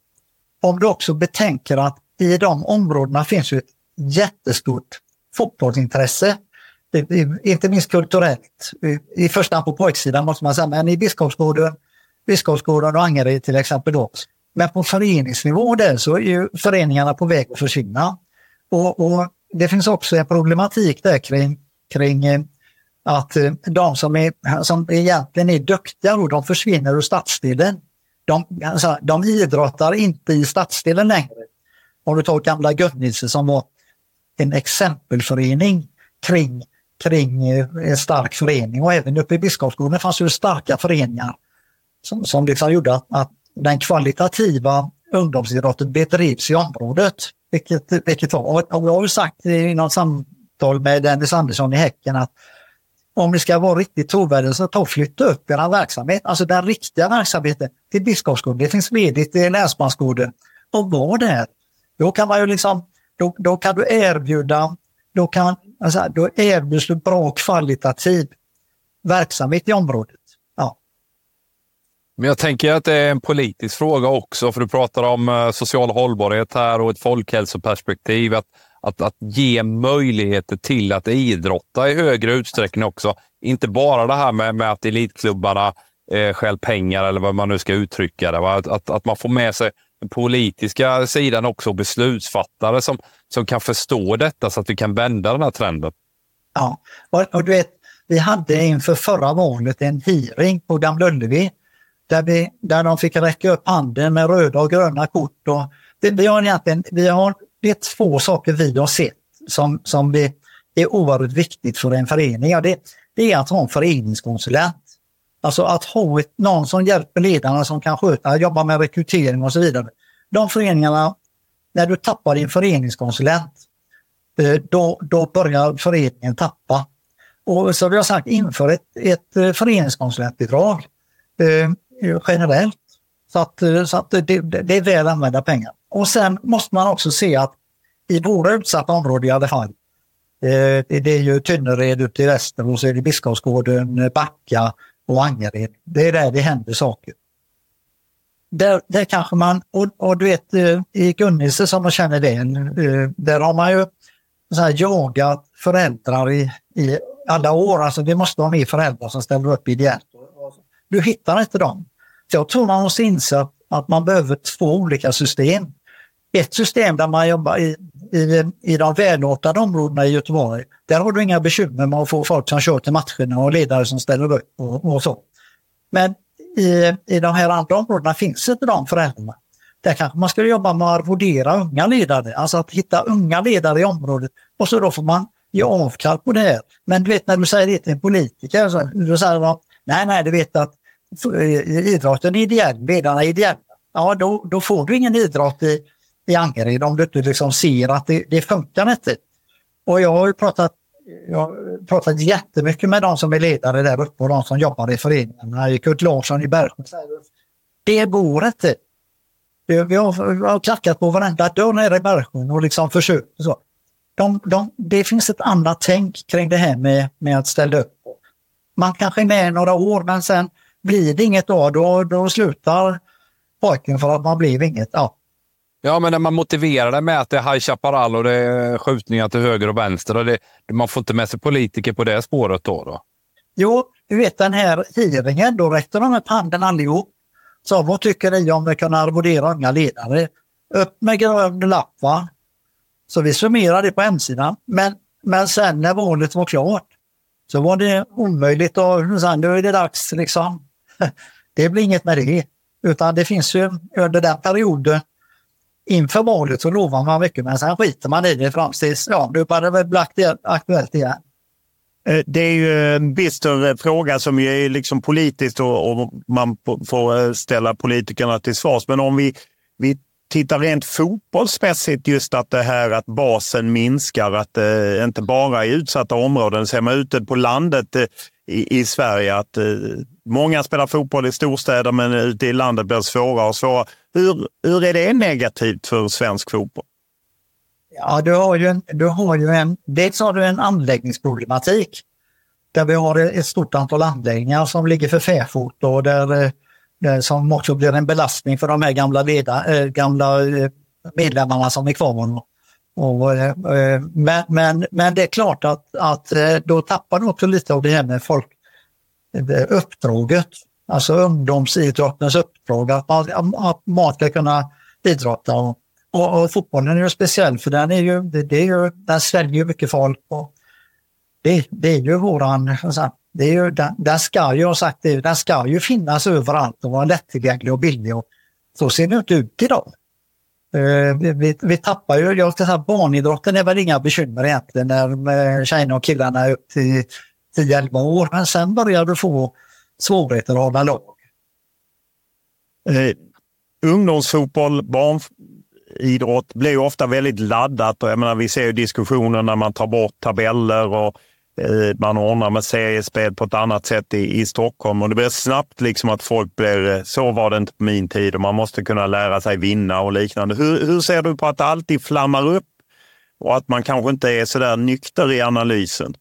Om du också betänker att i de områdena finns ju ett jättestort fotbollsintresse, inte minst kulturellt. I första hand på pojksidan måste man säga, men i Biskopsgården och Angered till exempel då. Men på föreningsnivå där så är ju föreningarna på väg att försvinna. Och det finns också en problematik där kring att de som egentligen är duktiga, och de försvinner ur stadsdelen. De idrottar inte i stadsdelen längre. Om du tar gamla Gunnilse som var en exempelförening kring en stark förening, och även uppe i Biskopsgården fanns ju starka föreningar som liksom gjorde att den kvalitativa ungdomsidrotten bedrivs i området, vilket var. Och jag har ju sagt i något samtal med Dennis Andersson i Häcken att om det ska vara riktigt trovärdigt så flytta upp er verksamhet, alltså den riktiga verksamheten till Biskopsgården. Det finns ledigt i Länsmansgården, och var där. Då kan man ju liksom, då kan du erbjuda, då erbjuds du bra kvalitativ verksamhet i området. Ja. Men jag tänker att det är en politisk fråga också, för du pratar om social hållbarhet här och ett folkhälsoperspektiv, att ge möjligheter till att idrotta i högre utsträckning också. Inte bara det här med att elitklubbarna skäl pengar eller vad man nu ska uttrycka det. Va? Att man får med sig den politiska sidan också, beslutsfattare som kan förstå detta så att vi kan vända den här trenden. Ja, och du vet, vi hade inför förra valet en hearing på Gamla Ullevi där de fick räcka upp handen med röda och gröna kort. Och det är två saker vi har sett som är oerhört viktigt för en förening. Ja, det är att ha en föreningskonsulent. Alltså att ha någon som hjälper ledarna, som kan sköta, jobba med rekrytering och så vidare. De föreningarna, när du tappar din föreningskonsulent, då börjar föreningen tappa. Och så vi har sagt, inför ett föreningskonsulentbidrag generellt. Så att det är väl använda pengar. Och sen måste man också se att i våra utsatta områden i alla fall, det är ju Tynnered upp till väster och så är det Biskopsgården, Backa och Angered. Det är där det händer saker. Där kanske man, och du vet i Gunnelse som man känner det, där har man ju så här jagat föräldrar i alla år. Alltså det måste vara med föräldrar som ställer upp ideellt. Du hittar inte dem. Så jag tror man måste inse att man behöver två olika system. Ett system där man jobbar i de välåtade områdena i Göteborg. Där har du inga bekymmer med att få folk som kör till matcherna och ledare som ställer upp och så. Men i de här andra områdena finns inte de föräldrarna. Där kanske man skulle jobba med att arvodera unga ledare. Alltså att hitta unga ledare i området. Och så då får man ge avkall på det här. Men du vet, när du säger det till en politiker så säger de, nej, du vet att idrotten är ideell, ledarna är ideella. Ja, då får du ingen idrott i Angered om du inte liksom ser att det funkar inte. Och jag har ju pratat jättemycket med de som är ledare där uppe och de som jobbar i föreningarna. Kurt Larsson i Bergsjön säger, det går inte. Vi har klackat på varenda dörr nere i Bergsjön och liksom försökt. Så. Det finns ett annat tänk kring det här med att ställa upp. Man kanske är med några år, men sen blir det inget år, då slutar pojken för att man blir inget. Ja, men när man motiverar det med att det är High Chaparral och det är skjutningar till höger och vänster och man får inte med sig politiker på det spåret då? Jo, du vet den här hearingen, då räckte de med handen allihop. Så vad tycker ni om vi kan arvodera unga ledare? Upp med grön lapp, va? Så vi summerade det på hemsidan. Men sen när valet var klart så var det omöjligt och sen då är det dags liksom. Det blir inget med det. Utan det finns ju under den perioden inför valet så lovar man mycket, men sen skiter man i det fram tills nu bara det blir aktuellt igen. Det är ju en bister fråga som är liksom politiskt och man får ställa politikerna till svars. Men om vi tittar rent fotbollsmässigt, just att det här att basen minskar, att inte bara i utsatta områden, ser man ute på landet i Sverige att många spelar fotboll i storstäder men ute i landet blir svårare och svårare. Hur är det negativt för svensk fotboll? Ja, dels har du en anläggningsproblematik där vi har ett stort antal anläggningar som ligger för fäfot och där som också blir en belastning för de här gamla medlemmarna som är kvar. Men det är klart att då tappar du också lite av det här med folk uppdraget, alltså ungdomsidrottens uppdrag att man ska kunna idrotta och fotbollen är ju speciell för den sväljer ju mycket folk och det är ju våran den ska ju den ska ju finnas överallt och vara lättillgänglig och billig och så ser det inte ut idag. Vi tappar ju, jag ska säga barnidrotten är väl inga bekymmer egentligen när tjejerna och killarna är upp till 10-11 år, men sen börjar du få svårigheter att hålla lag. Ungdomsfotboll, barnidrott blir ju ofta väldigt laddat och jag menar vi ser ju diskussioner när man tar bort tabeller och man ordnar med seriespel på ett annat sätt i Stockholm och det blir snabbt liksom att folk blir, så var det inte på min tid och man måste kunna lära sig vinna och liknande. Hur ser du på att det alltid flammar upp och att man kanske inte är så där nykter i analysen?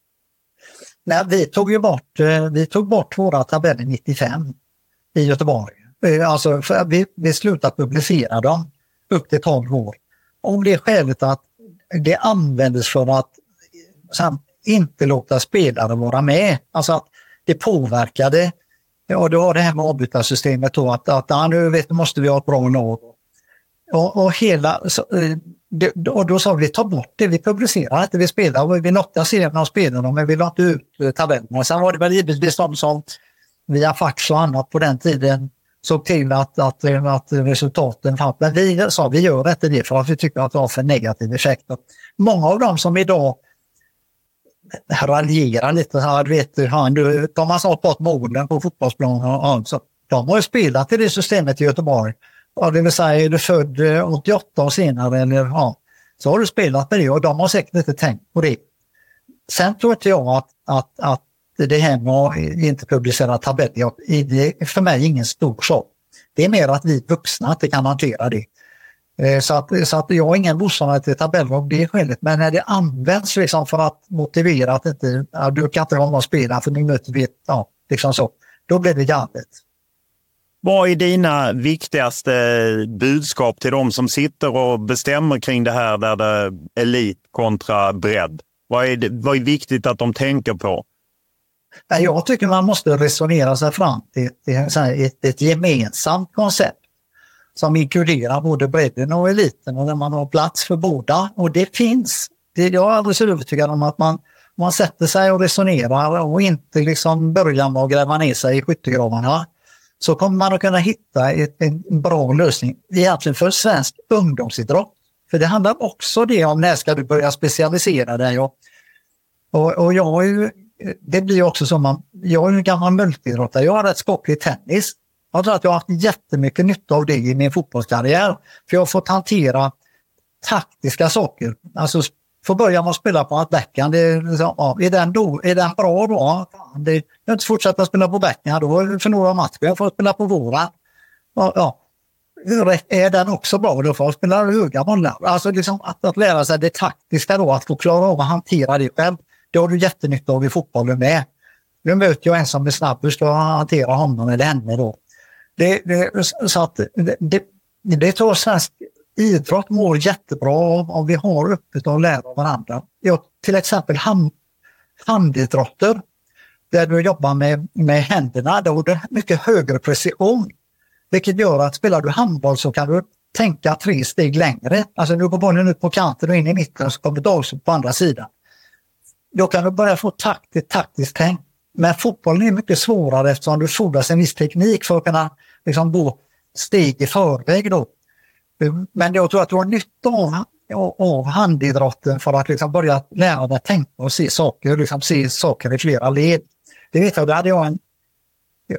Nej, vi tog bort våra tabeller 95 i Göteborg. Alltså vi slutade publicera dem upp till 12 år. Om det är skälet att det användes för att inte låta spelare vara med. Alltså att det påverkade. Och då har det här med avbytarsystemet då att nu vet, måste vi ha ett bra lag. Och då sa vi ta bort det. Vi publicerar inte, vi spelar. Vi låter se av spelarna men vi la inte ut tabellerna. Sen var det väl givetvis de som via fax och annat på den tiden såg till att resultaten fanns. Men vi sa vi gör inte det för att vi tycker att det har för negativ effekt. Många av dem som idag raljera lite här, vet du, han, de har satt bort morden på fotbollsplanen och så. De har ju spelat i det systemet i Göteborg. Ja, det vill säga, är du född 88 år senare eller ja, så har du spelat med det och de har säkert inte tänkt på det. Sen tror inte jag att det här med inte publicera tabeller, det är för mig ingen stor sak. Det är mer att vi vuxna inte kan hantera det. Så att jag är ingen motståndare till tabeller om det är skälet. Men när det används liksom för att motivera att inte, du kan inte ha någon spelare för ni möter vet, ja, liksom så. Då blir det galet. Vad är dina viktigaste budskap till de som sitter och bestämmer kring det här där det är elit kontra bredd? Vad är viktigt att de tänker på? Jag tycker man måste resonera sig fram till ett gemensamt koncept som inkluderar både bredden och eliten och där man har plats för båda. Och det finns. Jag är alldeles övertygad om att man sätter sig och resonerar och inte liksom börjar med att gräva ner sig i skyttegravarna. Så kommer man att kunna hitta en bra lösning egentligen för svensk ungdomsidrott. För det handlar också det om när ska du börja specialisera dig. Och jag är ju, det blir också som man, jag är en gammal multidrottare. Jag har rätt skaplig tennis. Jag tror att jag har haft jättemycket nytta av det i min fotbollskarriär. För jag har fått hantera taktiska saker. Alltså får börja med att spela på att backhand. Är den bra då? Jag har inte fortsatt att spela på backhand. Då för några matcher. Jag får spela på våra. Ja. Är den också bra? Då får jag spela höga bollar. Alltså liksom att lära sig det taktiska då. Att få klara av att hantera det själv. Då har du jättenytta av i fotbollen med. Nu möter jag en som är snabb. Hur ska jag hantera honom eller henne då? Det tror jag svensk idrott mår jättebra om vi har öppet och lär av varandra. Jag, till exempel handidrotter där du jobbar med händerna, då är det mycket högre precision. Vilket gör att spelar du handboll så kan du tänka 3 steg längre. Alltså nu går bollen ut på kanten och in i mitten så kommer dagsut på andra sidan. Då kan du börja få taktiskt tänk. Men fotbollen är mycket svårare eftersom du fordras en viss teknik för att kunna liksom gå steg i förväg då. Men jag tror att du har nytta av handidrotten för att liksom börja lära dig tänka och se saker i flera led. Det vet jag, då hade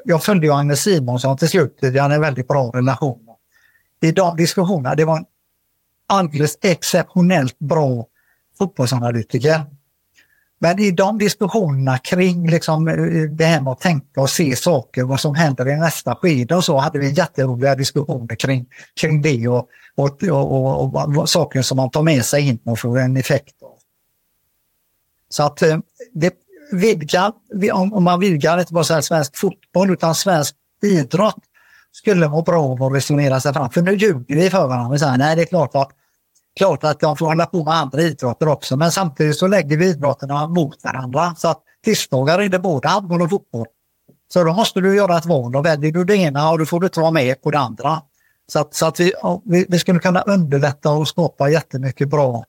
jag följde ju Agnes Simonsson till slut. Vi hade en väldigt bra relation. I de diskussionerna, det var en alldeles exceptionellt bra fotbollsanalytiker. Men i de diskussionerna kring liksom det här med att tänka och se saker, vad som händer i nästa skede och så, hade vi jätteroliga diskussioner kring det och saker som man tar med sig in och får en effekt av. Så att det vidgar, om man vidgar inte bara så här svensk fotboll utan svensk idrott skulle vara bra att resonera sig fram. För nu ljuger vi för varandra och säger nej, det är klart att de får hålla på med andra idrotter också, men samtidigt så lägger vi idrotterna mot varandra. Så att tisdagar är det både handboll och fotboll. Så då måste du göra ett val och väljer du det ena och då får du ta med på det andra. Så att vi skulle kunna underlätta och skapa jättemycket bra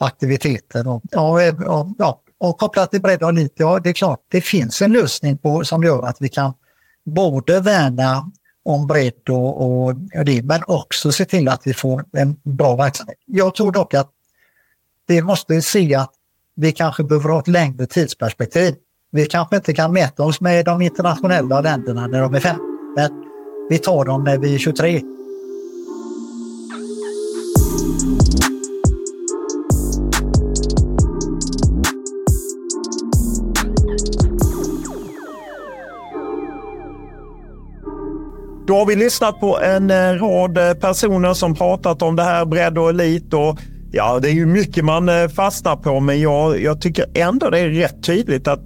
aktiviteter. Och kopplat till bredd och lite, ja, det är klart det finns en lösning på som gör att vi kan både värna om bredd och det, men också se till att vi får en bra verksamhet. Jag tror dock att vi måste se att vi kanske behöver ha ett längre tidsperspektiv. Vi kanske inte kan mäta oss med de internationella länderna när de är 5, men vi tar dem när vi är 23. Då har vi lyssnat på en rad personer som pratat om det här bredd och elit och ja, det är ju mycket man fastnar på, men jag tycker ändå det är rätt tydligt att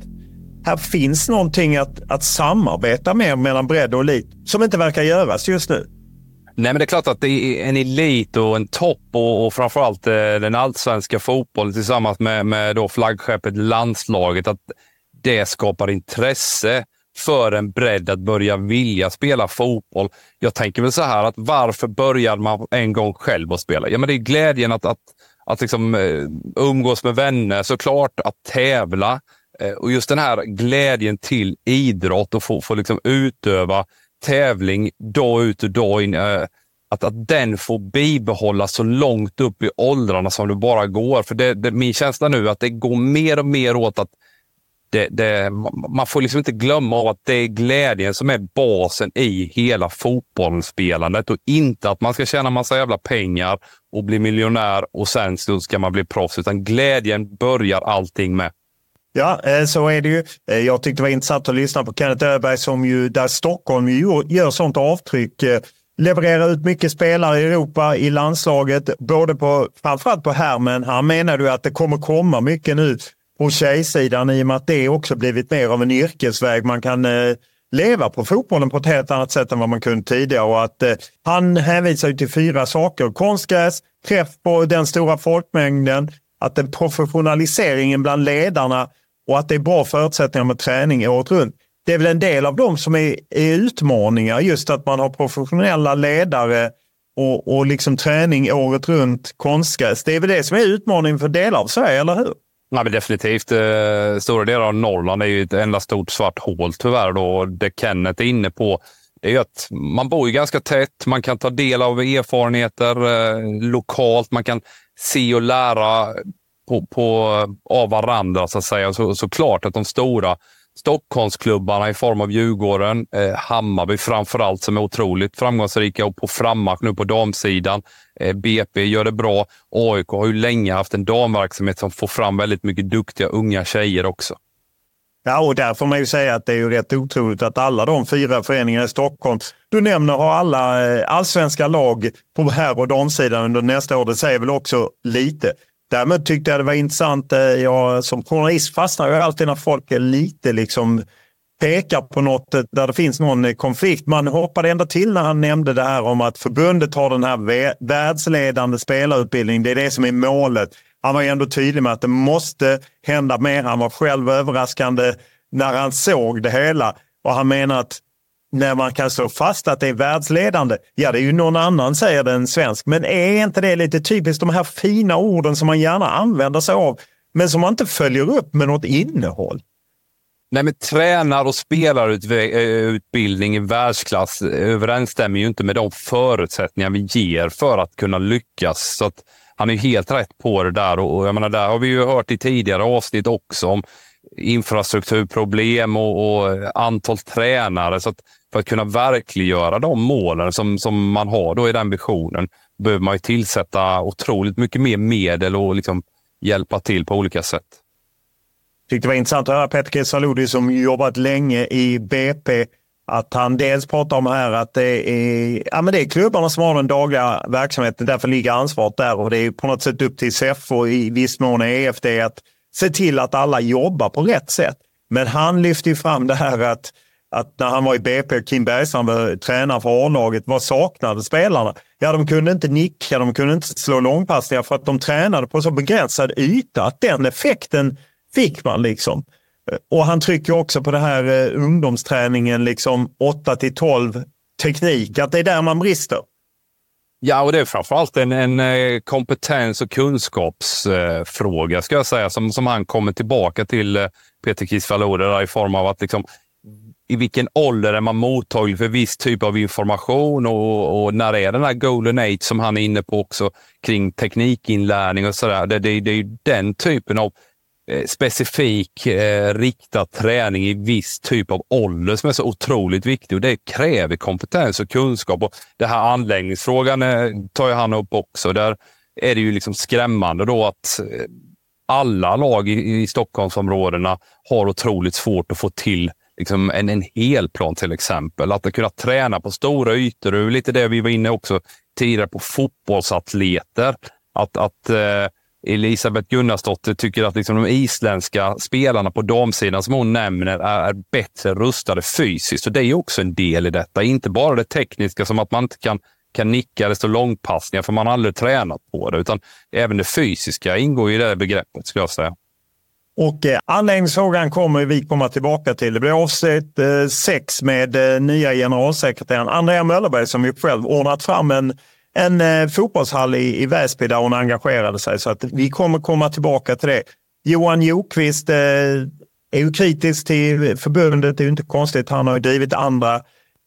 här finns någonting att samarbeta med mellan bredd och elit som inte verkar göras just nu. Nej, men det är klart att det är en elit och en topp och framförallt den allsvenska fotbollen tillsammans med då flaggskeppet landslaget, att det skapar intresse för en bredd att börja vilja spela fotboll. Jag tänker väl så här att varför började man en gång själv att spela? Ja, men det är glädjen att liksom umgås med vänner, såklart att tävla och just den här glädjen till idrott och få liksom utöva tävling dag ut och dag in. att den får bibehålla så långt upp i åldrarna som det bara går. För det, min känsla nu är att det går mer och mer åt att man får liksom inte glömma att det är glädjen som är basen i hela fotbollsspelandet, och inte att man ska tjäna massa jävla pengar och bli miljonär och sen så ska man bli proffs, utan glädjen börjar allting med. Ja, så är det ju. Jag tyckte det var intressant att lyssna på Kenneth Öberg, som ju där Stockholm gör sånt avtryck, levererar ut mycket spelare i Europa i landslaget, både på, framförallt på här, men han menar ju att det kommer komma mycket nu på tjejsidan, i och med att det också blivit mer av en yrkesväg. Man kan leva på fotbollen på ett helt annat sätt än vad man kunde tidigare, och att han hänvisar ju till 4 saker: konstgräs, träff på den stora folkmängden, att den professionaliseringen bland ledarna och att det är bra förutsättningar med träning året runt. Det är väl en del av dem som är utmaningar, just att man har professionella ledare och liksom träning året runt, konstgräs. Det är väl det som är utmaningen för delar av Sverige, eller hur? Nej, men definitivt. Stora delar av Norrland är ju ett enda stort svart hål tyvärr då. Det Kenneth är inne på, det är ju att man bor ju ganska tätt. Man kan ta del av erfarenheter lokalt. Man kan se och lära av varandra så att säga. Så klart att de stora Stockholmsklubbarna i form av Djurgården, Hammarby framförallt, som är otroligt framgångsrika och på frammarsch nu på damsidan. BP gör det bra. AIK har ju länge haft en damverksamhet som får fram väldigt mycket duktiga unga tjejer också. Ja, och där får man ju säga att det är ju rätt otroligt att alla de 4 föreningarna i Stockholm du nämner har alla allsvenska lag på här och damsidan under nästa år. Det säger väl också lite. Därmed tyckte jag det var intressant. Jag som journalist fastnar ju alltid när folk är lite liksom pekar på något där det finns någon konflikt. Man hoppade ända till när han nämnde det här om att förbundet har den här världsledande spelarutbildningen. Det är det som är målet. Han var ju ändå tydlig med att det måste hända mer. Han var själv överraskande när han såg det hela. Och han menar att när man kan slå fast att det är världsledande, ja, det är ju någon annan säger det än svensk. Men är inte det lite typiskt de här fina orden som man gärna använder sig av, men som man inte följer upp med något innehåll? Nej, men tränar- och spelarutbildning i världsklass överensstämmer ju inte med de förutsättningar vi ger för att kunna lyckas. Så att han är helt rätt på det där, och jag menar, där har vi ju hört i tidigare avsnitt också om infrastrukturproblem och antal tränare. Så att för att kunna verkliggöra de målen som man har då i den visionen behöver man ju tillsätta otroligt mycket mer medel och liksom hjälpa till på olika sätt. Jag tyckte det var intressant att höra Peter Kisfaludy, som jobbat länge i BP, att han dels pratar om här att det är klubbarna som har den dagliga verksamheten, därför ligger ansvaret där, och det är på något sätt upp till SEF och i viss mån EFD att se till att alla jobbar på rätt sätt. Men han lyfte ju fram det här att när han var i BP och Kim Bergsson var tränare för A-laget, vad saknade spelarna? Ja, de kunde inte nicka, de kunde inte slå långpassningar för att de tränade på så begränsad yta att den effekten fick man liksom. Och han trycker också på det här ungdomsträningen liksom 8-12 teknik, att det är där man brister. Ja, och det är framförallt en kompetens- och kunskapsfråga ska jag säga, som han kommer tillbaka till, Peter Kisfaludy, där i form av att liksom, i vilken ålder är man mottaglig för viss typ av information, och när är den här golden age som han är inne på också kring teknikinlärning och sådär. Det är ju den typen av specifik riktad träning i viss typ av ålder som är så otroligt viktig, och det kräver kompetens och kunskap. Och det här anläggningsfrågan tar ju han upp också. Där är det ju liksom skrämmande då att alla lag i Stockholmsområdena har otroligt svårt att få till liksom en helplan till exempel. Att kunna träna på stora ytor, och lite det vi var inne också tidigare på fotbollsatleter. Att Elisabeth Gunnarsdotter tycker att liksom de isländska spelarna på damsidan som hon nämner är bättre rustade fysiskt. Så det är ju också en del i detta. Inte bara det tekniska, som att man inte kan nicka eller stå långpassningar för man har aldrig tränat på det, utan även det fysiska ingår i det här begreppet skulle jag säga. Och anläggningsfrågan kommer vi komma tillbaka till. Det blir avsnitt 6 med nya generalsekreteraren Andrea Möllerberg, som ju själv ordnat fram en fotbollshall i Väsby där hon engagerade sig, så att vi kommer komma tillbaka till det. Johan Jokvist är ju kritisk till förbundet, det är ju inte konstigt. Han har ju drivit andra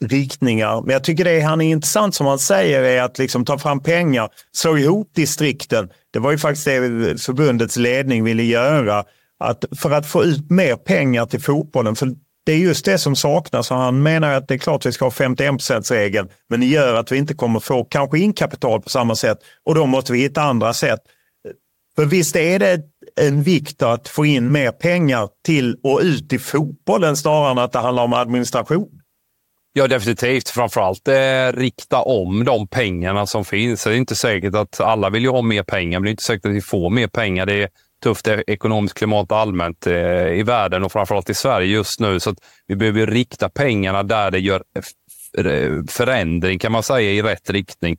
riktningar. Men jag tycker det han är intressant som han säger är att liksom ta fram pengar, slå ihop distrikten. Det var ju faktiskt det förbundets ledning ville göra, att för att få ut mer pengar till fotbollen. För det är just det som saknas. Han menar att det är klart vi ska ha 51%-regeln, men det gör att vi inte kommer få kanske in kapital på samma sätt, och då måste vi hitta andra sätt. För visst är det en vikt att få in mer pengar till och ut i fotbollen snarare än att det handlar om administration. Ja, definitivt. Framförallt rikta om de pengarna som finns. Det är inte säkert att alla vill ha mer pengar, men det är inte säkert att vi får mer pengar. Det är tufft ekonomiskt klimat allmänt i världen och framförallt i Sverige just nu. Så att vi behöver rikta pengarna där det gör förändring, kan man säga, i rätt riktning.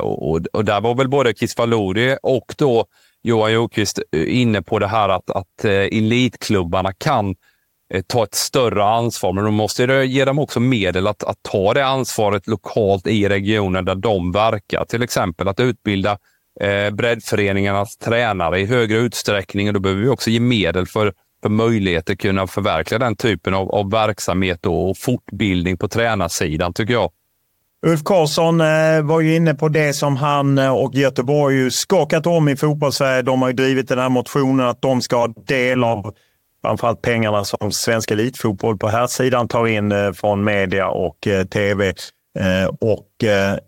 Och där var väl både Kisfaludy och då Johan Jokvist inne på det här att elitklubbarna kan ta ett större ansvar, men de måste ge dem också medel att ta det ansvaret lokalt i regionen där de verkar. Till exempel att utbilda breddföreningarnas tränare i högre utsträckning, och då behöver vi också ge medel för möjligheter att kunna förverkliga den typen av verksamhet och fortbildning på tränarsidan, tycker jag. Ulf Carlsson var ju inne på det som han och Göteborg ju skakat om i fotbollssverige. De har ju drivit den här motionen att de ska ha del av framförallt pengarna som svensk elitfotboll på här sidan tar in från media och tv. Och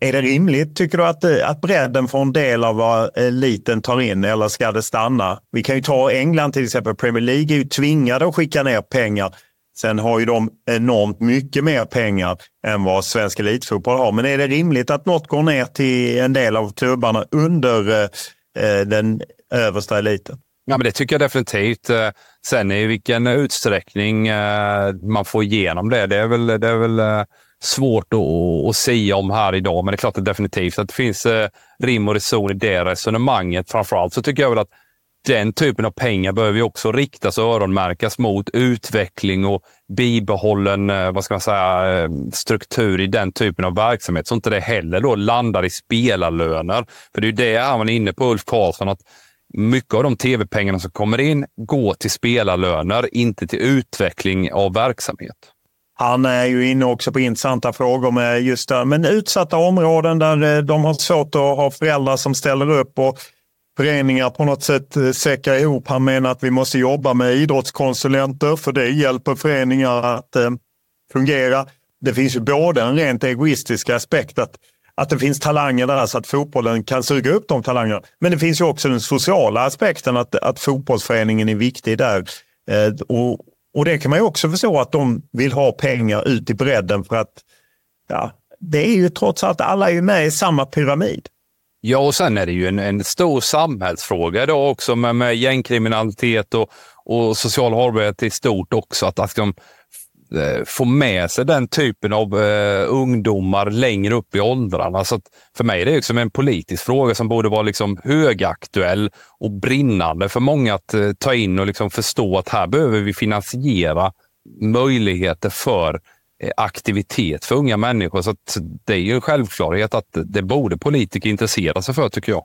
är det rimligt, tycker du, att bredden får en del av vad eliten tar in, eller ska det stanna? Vi kan ju ta England till exempel. Premier League är ju tvingade att skicka ner pengar. Sen har ju de enormt mycket mer pengar än vad svensk elitfotboll har. Men är det rimligt att något går ner till en del av klubbarna under den översta eliten? Ja, men det tycker jag definitivt. Sen i vilken utsträckning man får igenom det, det är väl svårt att säga om här idag. Men det är klart att definitivt att det finns rim och reson i det resonemanget. Framförallt så tycker jag väl att den typen av pengar behöver ju också riktas och öronmärkas mot utveckling och bibehållen, vad ska man säga, struktur i den typen av verksamhet. Så inte det heller då landar i spelarlöner. För det är ju det han är inne på, Ulf Carlsson, att mycket av de tv-pengarna som kommer in går till spelarlöner, inte till utveckling av verksamhet. Han är ju inne också på intressanta frågor med just det. Men utsatta områden där de har svårt att ha föräldrar som ställer upp och föreningar på något sätt säkra ihop. Han menar att vi måste jobba med idrottskonsulenter, för det hjälper föreningar att fungera. Det finns ju både en rent egoistisk aspekt att det finns talanger där så att fotbollen kan suga upp de talangerna. Men det finns ju också den sociala aspekten att fotbollsföreningen är viktig där. Och det kan man ju också förstå, att de vill ha pengar ut i bredden, för att det är ju trots allt alla är ju med i samma pyramid. Ja, och sen är det ju en stor samhällsfråga då också med gängkriminalitet och social hållbarhet i stort också. Att de får med sig den typen av ungdomar längre upp i åldrarna. Så att för mig är det liksom en politisk fråga som borde vara liksom högaktuell och brinnande för många att ta in och liksom förstå att här behöver vi finansiera möjligheter för aktivitet för unga människor. Så att det är ju en självklarhet att det borde politiker intressera sig för, tycker jag.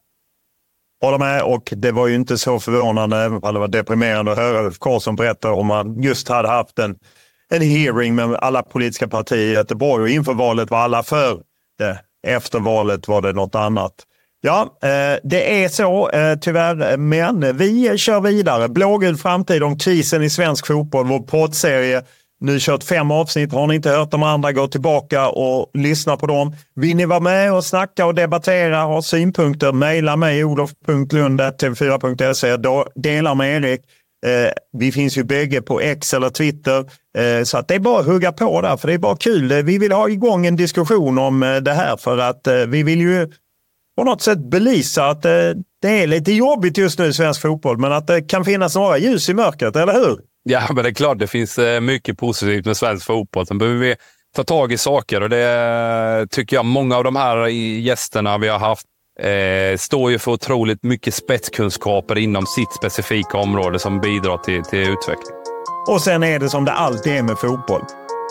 Håller med, och det var ju inte så förvånande, även om det var deprimerande att höra Carlsson berätta om man just hade haft en hearing med alla politiska partier i Göteborg, och inför valet var alla för det. Efter valet var det något annat. Ja, det är så tyvärr, men vi kör vidare. Blågul framtid om krisen i svensk fotboll, vår poddserie. Nu kört 5 avsnitt. Har ni inte hört de andra, gå tillbaka och lyssna på dem. Vill ni vara med och snacka och debattera, ha synpunkter, mejla mig olof.lund@tv4.se. Dela med Erik. Vi finns ju bägge på X eller Twitter, så att det är bara att hugga på där, för det är bara kul. Vi vill ha igång en diskussion om det här, för att vi vill ju på något sätt belysa att det är lite jobbigt just nu i svensk fotboll, men att det kan finnas några ljus i mörkret, eller hur? Ja, men det är klart det finns mycket positivt med svensk fotboll. Sen behöver vi ta tag i saker, och det tycker jag många av de här gästerna vi har haft står ju för otroligt mycket spetskunskaper inom sitt specifika område som bidrar till utveckling. Och sen är det som det alltid är med fotboll.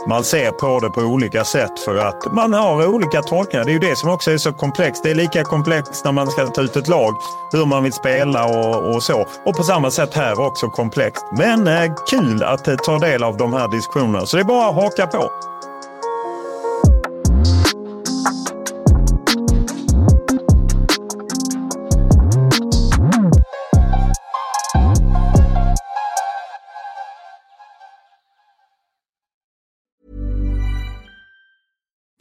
Man ser på det på olika sätt, för att man har olika tolkningar. Det är ju det som också är så komplext. Det är lika komplext när man ska ta ut ett lag, hur man vill spela och så. Och på samma sätt här också komplext. Men kul att ta del av de här diskussionerna. Så det är bara att haka på.